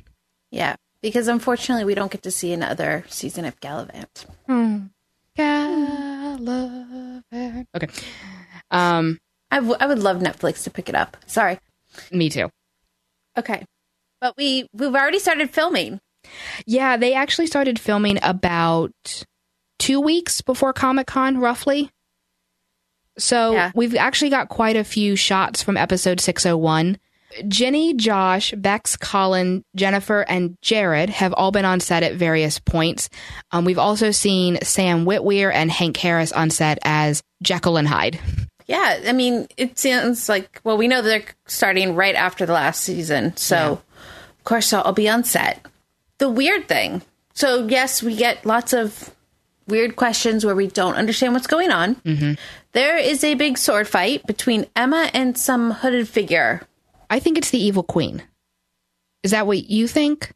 Yeah, because unfortunately we don't get to see another season of Galavant. Galavant. Okay. I would love Netflix to pick it up. Sorry. Me too. Okay. But we've already started filming. Yeah, they actually started filming about 2 weeks before Comic-Con, roughly. So we've actually got quite a few shots from episode 601. Jenny, Josh, Bex, Colin, Jennifer, and Jared have all been on set at various points. We've also seen Sam Witwer and Hank Harris on set as Jekyll and Hyde. Yeah, I mean, it sounds like, well, we know they're starting right after the last season. So, of course, I'll be on set. The weird thing. So, yes, we get lots of weird questions where we don't understand what's going on. Mm-hmm. There is a big sword fight between Emma and some hooded figure. I think it's the Evil Queen. Is that what you think?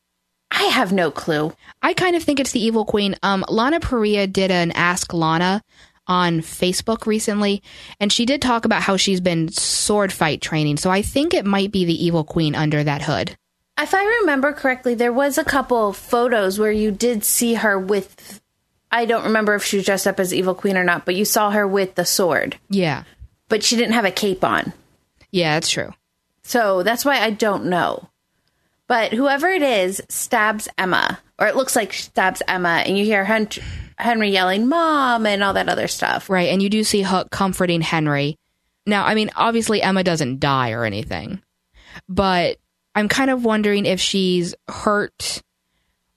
I have no clue. I kind of think it's the Evil Queen. Lana Parrilla did an Ask Lana on Facebook recently, and she did talk about how she's been sword fight training, so I think it might be the Evil Queen under that hood. If I remember correctly, there was a couple photos where you did see her with, I don't remember if she was dressed up as Evil Queen or not, but you saw her with the sword. Yeah. But she didn't have a cape on. Yeah, that's true. So that's why I don't know. But whoever it is stabs Emma, or it looks like stabs Emma, and you hear Henry yelling, Mom, and all that other stuff. Right, and you do see Hook comforting Henry. Now, I mean, obviously Emma doesn't die or anything, but I'm kind of wondering if she's hurt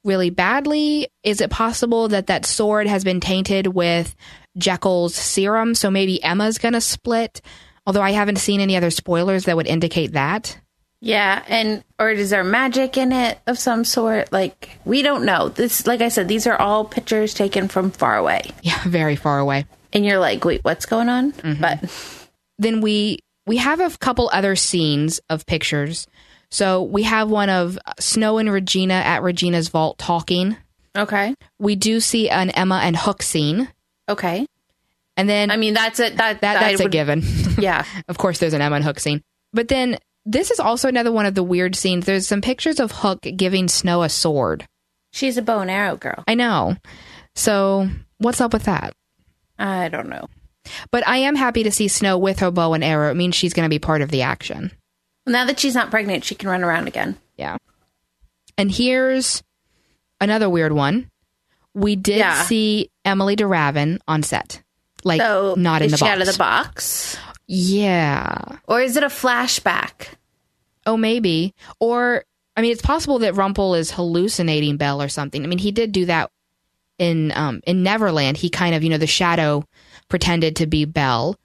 really badly. Is it possible that sword has been tainted with Jekyll's serum, so maybe Emma's going to split? Although I haven't seen any other spoilers that would indicate that. Yeah, or is there magic in it of some sort? Like, we don't know. This, like I said, these are all pictures taken from far away. Yeah, very far away. and you're like, wait, what's going on? Mm-hmm. But then we have a couple other scenes of pictures. So we have one of Snow and Regina at Regina's vault talking. Okay. We do see an Emma and Hook scene. Okay. And then, I mean, that's it. That's a given. Yeah. Of course, there's an Emma and Hook scene. But then this is also another one of the weird scenes. There's some pictures of Hook giving Snow a sword. She's a bow and arrow girl. I know. So what's up with that? I don't know. But I am happy to see Snow with her bow and arrow. It means she's going to be part of the action. Now that she's not pregnant, she can run around again. Yeah. And here's another weird one. We did see Emilie de Ravin on set. Like, so not in the box. Is she out of the box? Yeah. Or is it a flashback? Oh, maybe. Or, I mean, it's possible that Rumpel is hallucinating Belle or something. I mean, he did do that in Neverland. He kind of, you know, the shadow pretended to be Belle.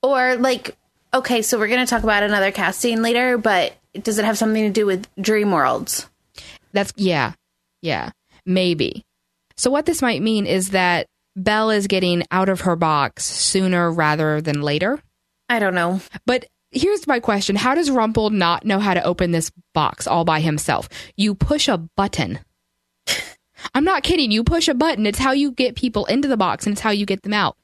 Or, like... Okay, so we're going to talk about another casting later, but does it have something to do with Dream Worlds? Yeah, maybe. So what this might mean is that Belle is getting out of her box sooner rather than later. I don't know. But here's my question. How does Rumpel not know how to open this box all by himself? You push a button. I'm not kidding. You push a button. It's how you get people into the box, and it's how you get them out.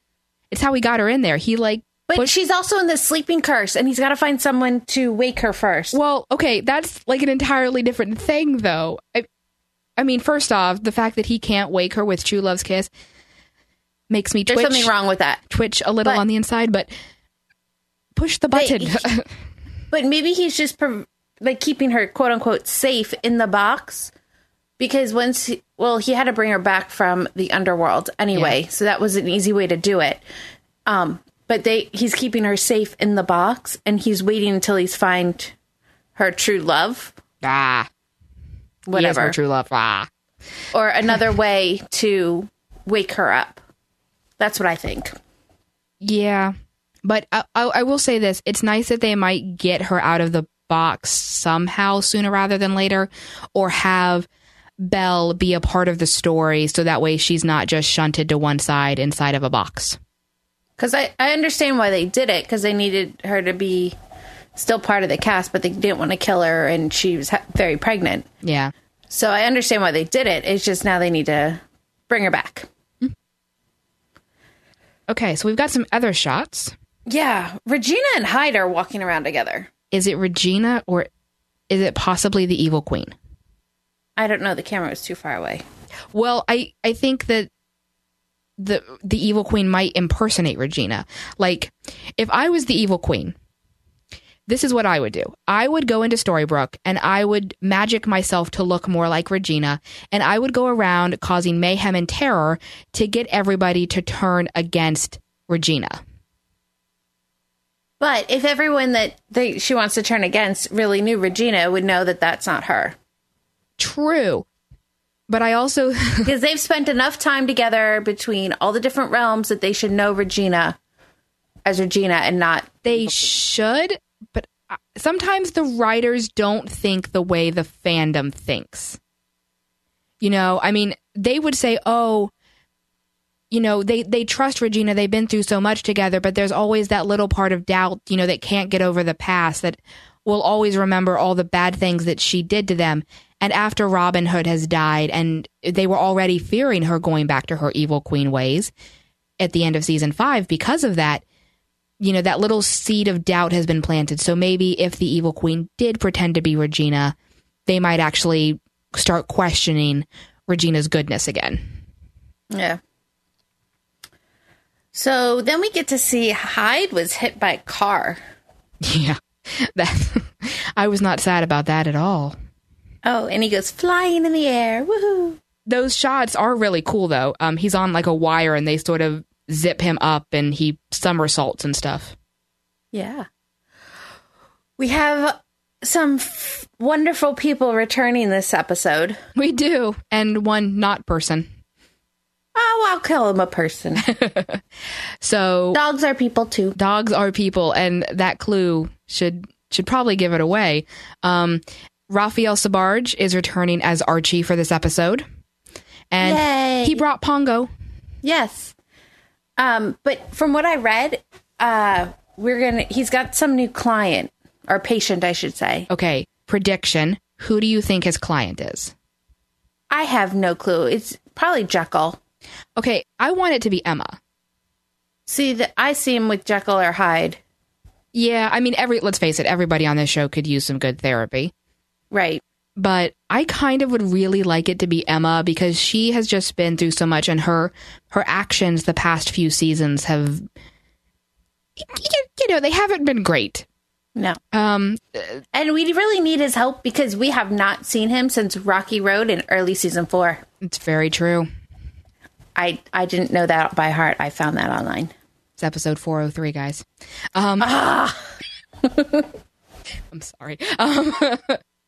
It's how he got her in there. He, like... But she's also in the sleeping curse, and he's got to find someone to wake her first. Well, okay, that's like an entirely different thing, though. I mean, first off, the fact that he can't wake her with True Love's Kiss makes me twitch. There's something wrong with that. Twitch a little on the inside, but push the button. But maybe he's just keeping her, quote-unquote, safe in the box, because once... he had to bring her back from the underworld anyway, so that was an easy way to do it. But he's keeping her safe in the box, and he's waiting until he's find her true love. Whatever. He is her true love. Or another way to wake her up. That's what I think. Yeah. But I will say this. It's nice that they might get her out of the box somehow sooner rather than later, or have Belle be a part of the story so that way she's not just shunted to one side inside of a box. Because I understand why they did it, because they needed her to be still part of the cast, but they didn't want to kill her, and she was very pregnant. Yeah. So I understand why they did it. It's just now they need to bring her back. Okay, so we've got some other shots. Yeah. Regina and Hyde are walking around together. Is it Regina, or is it possibly the Evil Queen? I don't know. The camera was too far away. Well, I think that the Evil Queen might impersonate Regina. Like, if I was the Evil Queen, this is what I would do. I would go into Storybrooke, and I would magic myself to look more like Regina, and I would go around causing mayhem and terror to get everybody to turn against Regina. But if everyone that she wants to turn against really knew Regina, would know that that's not her. True. But I also... Because they've spent enough time together between all the different realms that they should know Regina as Regina and not... They should, but sometimes the writers don't think the way the fandom thinks. You know, I mean, they would say, oh, you know, they trust Regina. They've been through so much together, but there's always that little part of doubt, you know, that can't get over the past, that will always remember all the bad things that she did to them. And after Robin Hood has died, and they were already fearing her going back to her Evil Queen ways at the end of season 5, because of that, you know, that little seed of doubt has been planted. So maybe if the Evil Queen did pretend to be Regina, they might actually start questioning Regina's goodness again. Yeah. So then we get to see Hyde was hit by a car. Yeah. I was not sad about that at all. Oh, and he goes flying in the air. Woohoo. Those shots are really cool, though. He's on like a wire, and they sort of zip him up, and he somersaults and stuff. Yeah. We have some wonderful people returning this episode. We do. And one not person. Oh, I'll call him a person. So dogs are people, too. Dogs are people. And that clue should probably give it away. Raphael Sabarge is returning as Archie for this episode. And Yay. He brought Pongo. Yes. But from what I read, he's got some new client or patient, I should say. Okay. Prediction. Who do you think his client is? I have no clue. It's probably Jekyll. Okay. I want it to be Emma. See, I see him with Jekyll or Hyde. Yeah. I mean, let's face it, everybody on this show could use some good therapy. Right. But I kind of would really like it to be Emma because she has just been through so much, and her actions the past few seasons have, you know, they haven't been great. No. And we really need his help because we have not seen him since Rocky Road in early season 4. It's very true. I didn't know that by heart. I found that online. It's episode 403, guys. I'm sorry.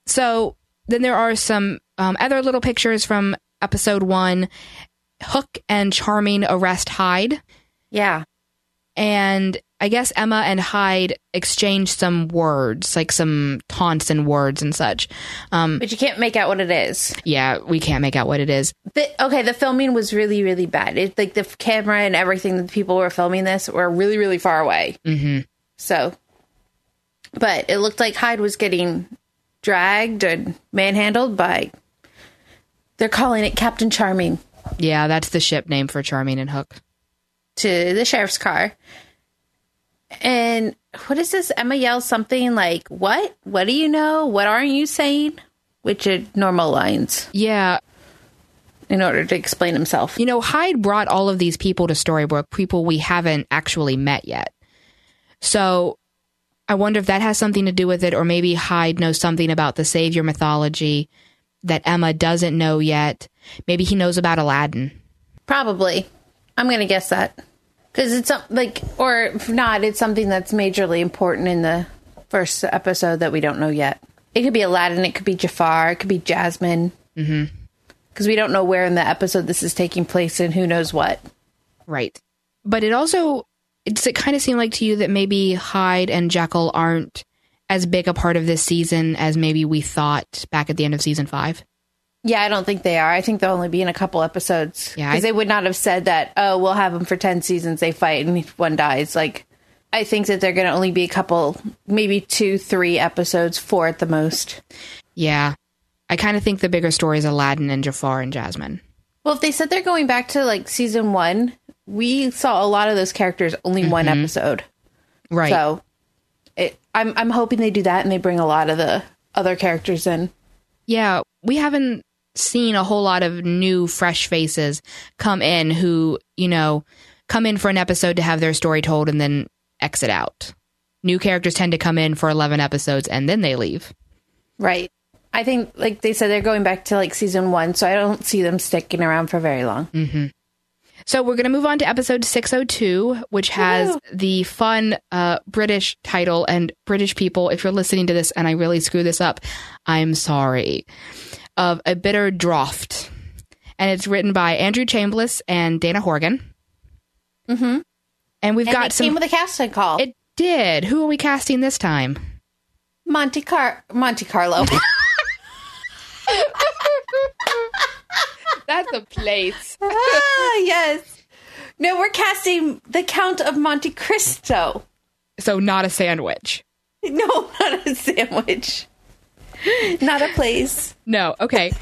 So then there are some other little pictures from episode 1. Hook and Charming arrest Hyde. Yeah. And I guess Emma and Hyde exchange some words, like some taunts and words and such. But you can't make out what it is. Yeah, we can't make out what it is. The filming was really, really bad. It's like the camera and everything that people were filming this were really, really far away. Mm-hmm. So, but it looked like Hyde was getting dragged and manhandled by, they're calling it Captain Charming. Yeah, that's the ship name for Charming and Hook. To the sheriff's car. And what is this? Emma yells something like, "What? What do you know? What aren't you saying?" Which are normal lines. Yeah. In order to explain himself. You know, Hyde brought all of these people to Storybrooke, people we haven't actually met yet. So I wonder if that has something to do with it, or maybe Hyde knows something about the savior mythology that Emma doesn't know yet. Maybe he knows about Aladdin. Probably. I'm going to guess that. Because it's like, or if not, it's something that's majorly important in the first episode that we don't know yet. It could be Aladdin. It could be Jafar. It could be Jasmine. Mm-hmm. Because we don't know where in the episode this is taking place and who knows what. Right. But it also, does it kind of seem like to you that maybe Hyde and Jekyll aren't as big a part of this season as maybe we thought back at the end of season 5? Yeah, I don't think they are. I think they'll only be in a couple episodes. Yeah, because they would not have said that, oh, we'll have them for 10 seasons, they fight, and one dies. Like, I think that they're going to only be a couple, maybe 2, 3 episodes, 4 at the most. Yeah. I kind of think the bigger story is Aladdin and Jafar and Jasmine. Well, if they said they're going back to, like, season 1, we saw a lot of those characters only one episode. Right. So, I'm hoping they do that, and they bring a lot of the other characters in. Yeah, we haven't seen a whole lot of new fresh faces come in who, you know, come in for an episode to have their story told and then exit out. New characters tend to come in for 11 episodes and then they leave. Right. I think, like they said, they're going back to like season 1, so I don't see them sticking around for very long. Mm-hmm. So we're going to move on to episode 602, which has the fun British title. And British people, if you're listening to this and I really screw this up, I'm sorry. Of A Bitter Draught. And it's written by Andrew Chambliss and Dana Horgan. Mm-hmm. And we've got some. It came with a casting call. It did. Who are we casting this time? Monte Carlo. That's a place. Yes. No, we're casting the Count of Monte Cristo. So not a sandwich. No, not a sandwich. Not a place. No. Okay.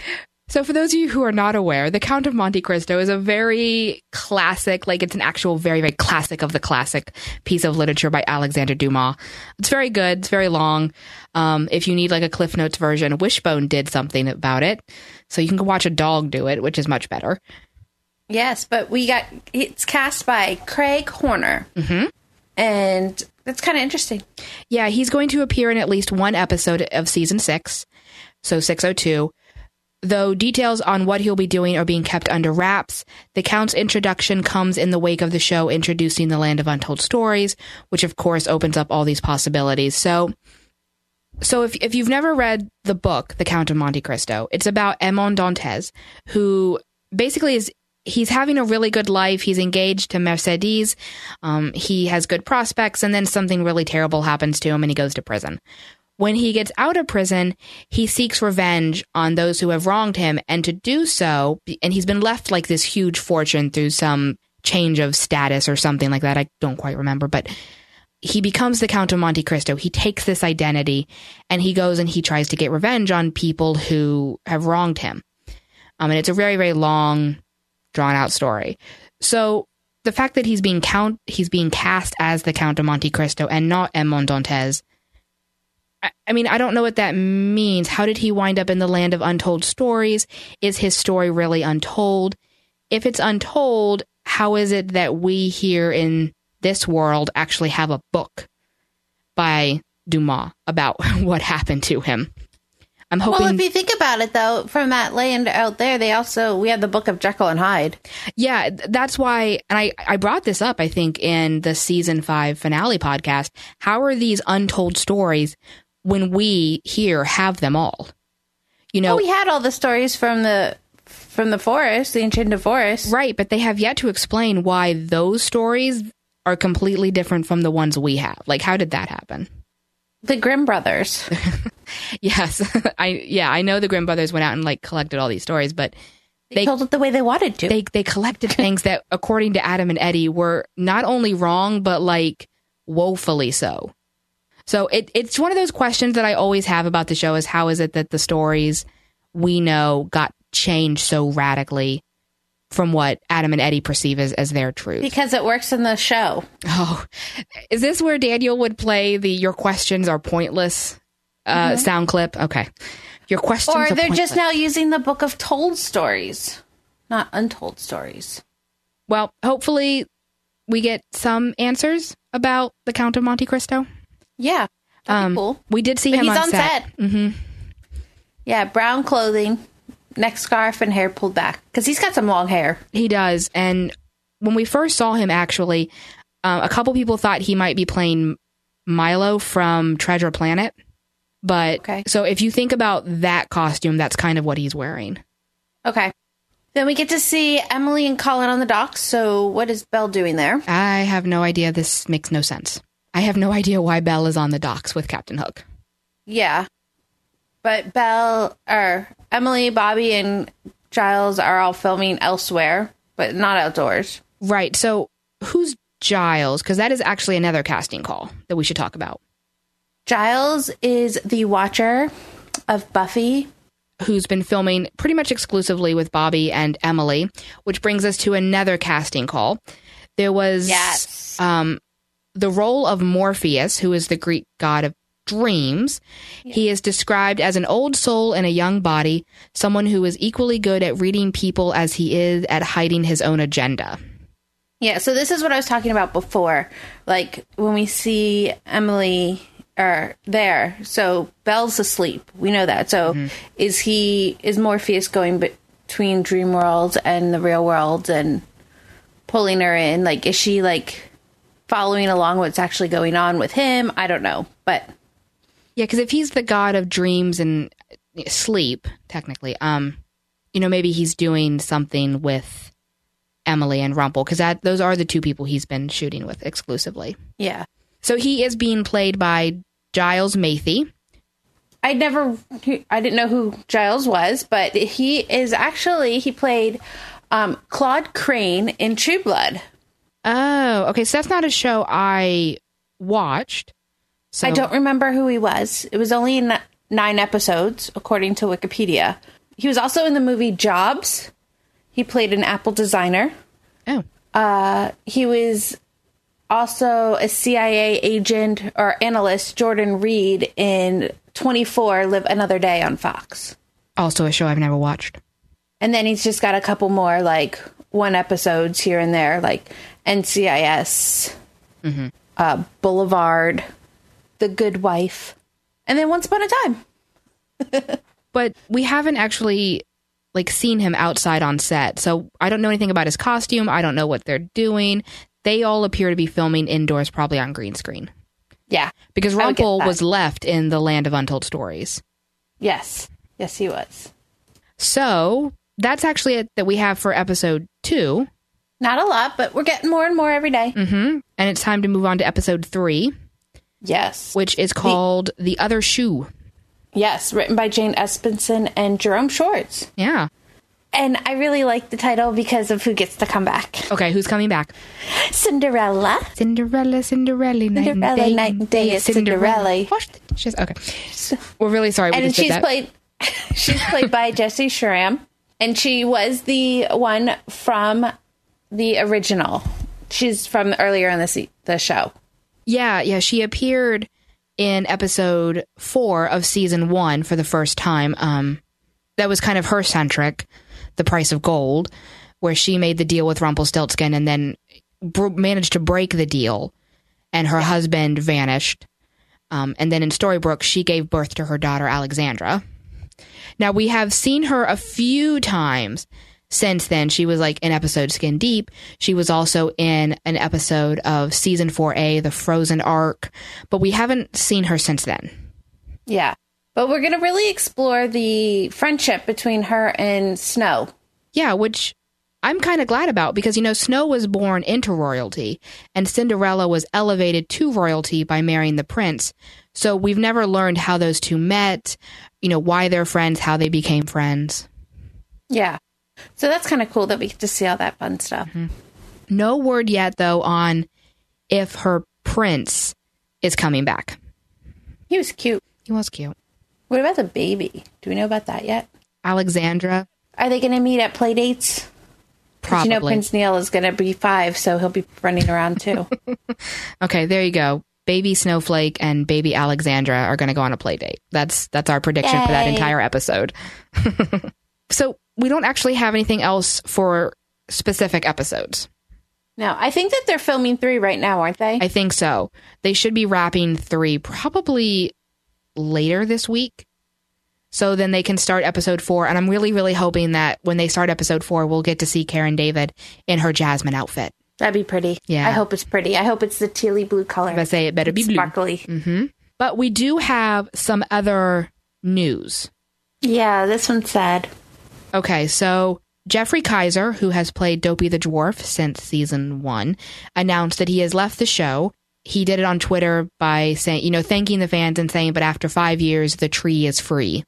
So for those of you who are not aware, the Count of Monte Cristo is a very classic, like it's an actual very, very classic of the classic piece of literature by Alexander Dumas. It's very good. It's very long. If you need like a Cliff Notes version, Wishbone did something about it. So you can watch a dog do it, which is much better. Yes, but it's cast by Craig Horner. Mm-hmm. And that's kind of interesting. Yeah, he's going to appear in at least one episode of season 6. So 602. Though details on what he'll be doing are being kept under wraps, the Count's introduction comes in the wake of the show introducing the Land of Untold Stories, which, of course, opens up all these possibilities. So if you've never read the book, The Count of Monte Cristo, it's about Edmond Dantès, who basically he's having a really good life. He's engaged to Mercedes. He has good prospects, and then something really terrible happens to him, and he goes to prison. When he gets out of prison, he seeks revenge on those who have wronged him. And to do so, and he's been left like this huge fortune through some change of status or something like that. I don't quite remember, but he becomes the Count of Monte Cristo. He takes this identity and he goes and he tries to get revenge on people who have wronged him. And it's a very, very long, drawn out story. So the fact that he's being cast as the Count of Monte Cristo and not Edmond Dantès, I mean, I don't know what that means. How did he wind up in the land of untold stories? Is his story really untold? If it's untold, how is it that we here in this world actually have a book by Dumas about what happened to him? I'm hoping. Well, if you think about it, though, from that land out there, we have the Book of Jekyll and Hyde. Yeah, that's why. And I brought this up, I think, in the season 5 finale podcast. How are these untold stories when we here have them all? You know, well, we had all the stories from the forest, the enchanted forest, right? But they have yet to explain why those stories are completely different from the ones we have. Like, how did that happen? The Grimm brothers. Yes. I know the Grimm brothers went out and like collected all these stories, but they told it the way they wanted to. They collected things that, according to Adam and Eddie, were not only wrong, but like woefully so. So it's one of those questions that I always have about the show is, how is it that the stories we know got changed so radically from what Adam and Eddie perceive as their truth? Because it works in the show. Oh, is this where Daniel would play the "your questions are pointless" sound clip? Okay. Your questions are pointless. Or they're just now using the Book of Told Stories, not Untold Stories. Well, hopefully we get some answers about the Count of Monte Cristo. Yeah. That'd be cool. We did see him on set. Mm-hmm. Yeah, brown clothing, neck scarf and hair pulled back, because he's got some long hair. He does. And when we first saw him, actually, a couple people thought he might be playing Milo from Treasure Planet. But okay. So if you think about that costume, that's kind of what he's wearing. Okay. Then we get to see Emily and Colin on the docks. So what is Belle doing there? I have no idea. This makes no sense. I have no idea why Belle is on the docks with Captain Hook. Yeah. But Emily, Bobby, and Giles are all filming elsewhere, but not outdoors. Right. So who's Giles? Because that is actually another casting call that we should talk about. Giles is the watcher of Buffy, who's been filming pretty much exclusively with Bobby and Emily, which brings us to another casting call. There was the role of Morpheus, who is the Greek god of dreams. Yeah. He is described as an old soul in a young body, someone who is equally good at reading people as he is at hiding his own agenda. Yeah, so this is what I was talking about before. Like, when we see Emily there, so Belle's asleep. We know that. So is Morpheus going between dream world and the real world and pulling her in? Like, is she like following along what's actually going on with him? I don't know, but... Yeah, because if he's the god of dreams and sleep, technically, maybe he's doing something with Emily and Rumpel, because those are the two people he's been shooting with exclusively. Yeah. So he is being played by Giles Mathy. I didn't know who Giles was, but he played Claude Crane in True Blood. Oh, okay. So that's not a show I watched. So. I don't remember who he was. It was only in 9 episodes, according to Wikipedia. He was also in the movie Jobs. He played an Apple designer. Oh. He was also a CIA agent or analyst, Jordan Reed, in 24, Live Another Day on Fox. Also a show I've never watched. And then he's just got a couple more, like, one episodes here and there, like NCIS, Boulevard, The Good Wife, and then Once Upon a Time. But we haven't actually like seen him outside on set, so I don't know anything about his costume. I don't know what they're doing. They all appear to be filming indoors, probably on green screen. Yeah. Because Rumpel was left in the land of untold stories. Yes. Yes, he was. So that's actually it that we have for episode 2. Not a lot, but we're getting more and more every day. Mm-hmm. And it's time to move on to episode 3. Yes. Which is called The Other Shoe. Yes, written by Jane Espenson and Jerome Schwartz. Yeah. And I really like the title because of who gets to come back. Okay, who's coming back? Cinderella. Cinderella night and day. Night and day is Cinderella. Okay. We're really sorry we just did that. And she's played by Jessie Schramm. And she was the one from the original. She's from earlier in the show. Yeah. She appeared in episode 4 of season 1 for the first time. That was kind of her centric, The Price of Gold, where she made the deal with Rumpelstiltskin and then managed to break the deal, and her husband vanished. And then in Storybrooke, she gave birth to her daughter, Alexandra. Now, we have seen her a few times since then. She was like in episode Skin Deep. She was also in an episode of season 4A, the Frozen Arc, but we haven't seen her since then. Yeah. But we're going to really explore the friendship between her and Snow. Yeah, which I'm kind of glad about because, Snow was born into royalty and Cinderella was elevated to royalty by marrying the prince. So we've never learned how those two met, why they're friends, how they became friends. Yeah. So that's kind of cool that we get to see all that fun stuff. Mm-hmm. No word yet, though, on if her prince is coming back. He was cute. He was cute. What about the baby? Do we know about that yet? Alexandra. Are they going to meet at playdates? Probably. Prince Neil is going to be 5, so he'll be running around too. Okay, there you go. Baby Snowflake and baby Alexandra are going to go on a playdate. That's our prediction for that entire episode. So we don't actually have anything else for specific episodes. No, I think that they're filming 3 right now, aren't they? I think so. They should be wrapping 3 probably later this week, so then they can start episode 4. And I'm really, really hoping that when they start episode 4, we'll get to see Karen David in her Jasmine outfit. That'd be pretty. Yeah, I hope it's pretty. I hope it's the tealy blue color. I say it better be blue. Sparkly. Mm-hmm. But we do have some other news. Yeah, this one's sad. Okay, so Jeffrey Kaiser, who has played Dopey the Dwarf since season 1, announced that he has left the show. He did it on Twitter by saying, thanking the fans and saying, but after 5 years, the tree is free.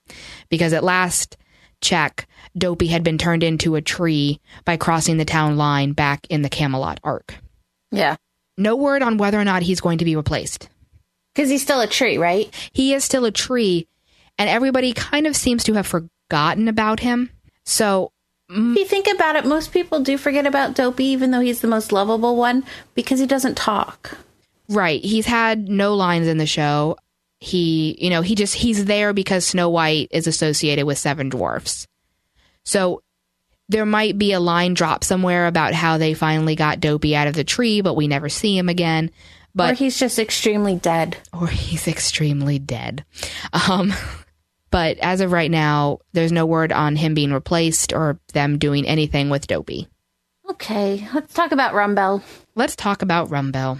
Because at last check, Dopey had been turned into a tree by crossing the town line back in the Camelot arc. Yeah. No word on whether or not he's going to be replaced. Because he's still a tree, right? He is still a tree. And everybody kind of seems to have forgotten about him. So if you think about it, most people do forget about Dopey, even though he's the most lovable one, because he doesn't talk. Right. He's had no lines in the show. He's there because Snow White is associated with 7 dwarfs. So there might be a line drop somewhere about how they finally got Dopey out of the tree, but we never see him again. Or he's just extremely dead. But as of right now, there's no word on him being replaced or them doing anything with Dopey. Okay, let's talk about Rumpel.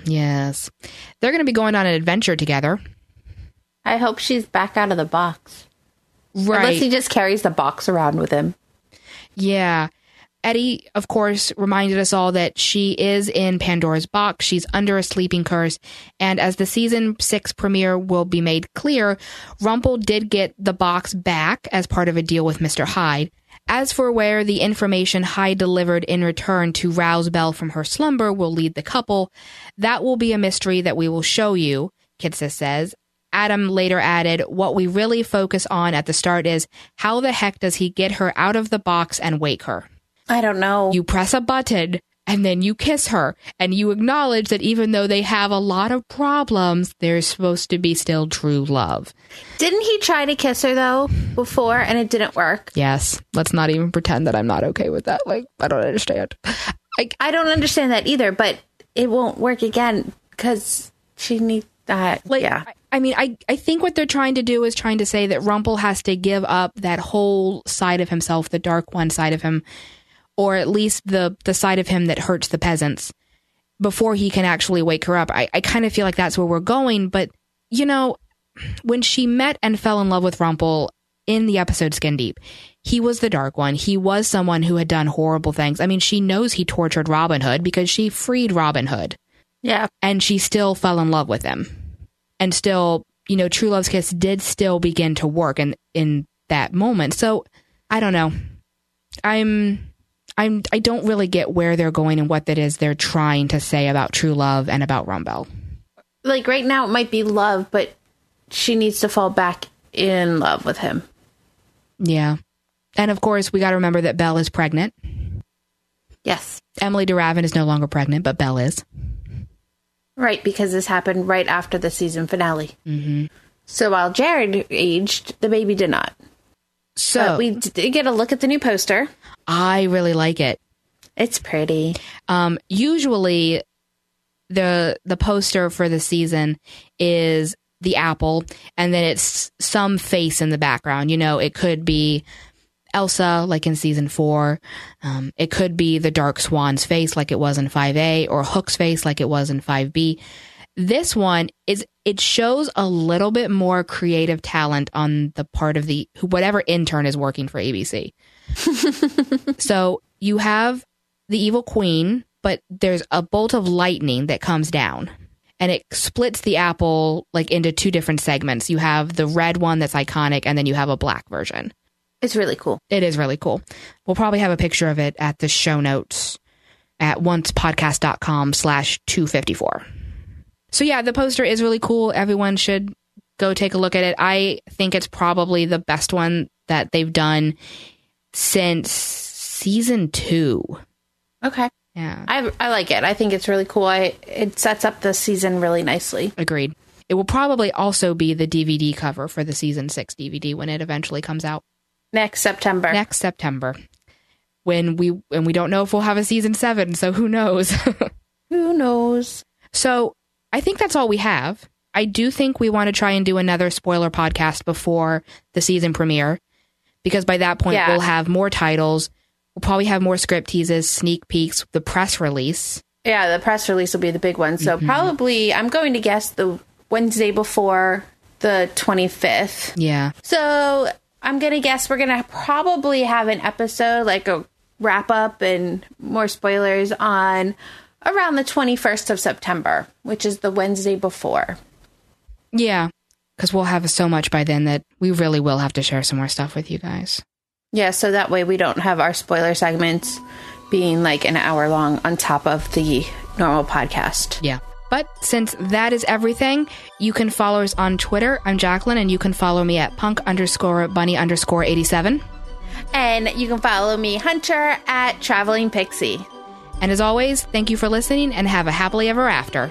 Yes. They're going to be going on an adventure together. I hope she's back out of the box. Right. Unless he just carries the box around with him. Yeah. Eddie, of course, reminded us all that she is in Pandora's box. She's under a sleeping curse. And as the season 6 premiere will be made clear, Rumpel did get the box back as part of a deal with Mr. Hyde. As for where the information Hyde delivered in return to rouse Belle from her slumber will lead the couple, that will be a mystery that we will show you, Kitsis says. Adam later added, what we really focus on at the start is, how the heck does he get her out of the box and wake her? I don't know. You press a button, and then you kiss her, and you acknowledge that even though they have a lot of problems, there's supposed to be still true love. Didn't he try to kiss her, though, before, and it didn't work? Yes. Let's not even pretend that I'm not okay with that. I don't understand. I don't understand that either, but it won't work again, because she needs that. I think what they're trying to do is trying to say that Rumpel has to give up that whole side of himself, the dark one side of him, or at least the side of him that hurts the peasants, before he can actually wake her up. I kind of feel like that's where we're going. But, when she met and fell in love with Rumpel in the episode Skin Deep, he was the dark one. He was someone who had done horrible things. She knows he tortured Robin Hood because she freed Robin Hood. Yeah. And she still fell in love with him. And still, True Love's Kiss did still begin to work in that moment. So, I don't know. I don't really get where they're going and what it is they're trying to say about true love and about Rumpel. Like right now it might be love, but she needs to fall back in love with him. Yeah. And of course, we got to remember that Belle is pregnant. Yes. Emilie de Ravin is no longer pregnant, but Belle is. Right, because this happened right after the season finale. Mm-hmm. So while Jared aged, the baby did not. So but we did get a look at the new poster. I really like it. It's pretty. Usually, the poster for the season is the apple, and then it's some face in the background. You know, it could be Elsa, like in season 4. It could be the Dark Swan's face, like it was in 5A, or Hook's face, like it was in 5B. This one it shows a little bit more creative talent on the part of whatever intern is working for ABC. So you have the Evil Queen, but there's a bolt of lightning that comes down. And it splits the apple like into two different segments. You have the red one that's iconic, and then you have a black version. It's really cool. It is really cool. We'll probably have a picture of it at the show notes at oncepodcast.com/254. So yeah, the poster is really cool. Everyone should go take a look at it. I think it's probably the best one that they've done since season 2. Okay. Yeah. I like it. I think it's really cool. It sets up the season really nicely. Agreed. It will probably also be the DVD cover for the season 6 DVD when it eventually comes out. Next September. When we don't know if we'll have a season 7, so who knows? Who knows? So I think that's all we have. I do think we want to try and do another spoiler podcast before the season premiere, because by that point we'll have more titles. We'll probably have more script teases, sneak peeks, the press release. Yeah, the press release will be the big one. So probably, I'm going to guess, the Wednesday before the 25th. Yeah. So I'm going to guess we're going to probably have an episode, like a wrap up and more spoilers, on around the 21st of September, which is the Wednesday before. Yeah, because we'll have so much by then that we really will have to share some more stuff with you guys. Yeah, so that way we don't have our spoiler segments being like an hour long on top of the normal podcast. Yeah. But since that is everything, you can follow us on Twitter. I'm Jacqueline, and you can follow me at punk_bunny_87. And you can follow me, Hunter, at Traveling Pixie. And as always, thank you for listening, and have a happily ever after.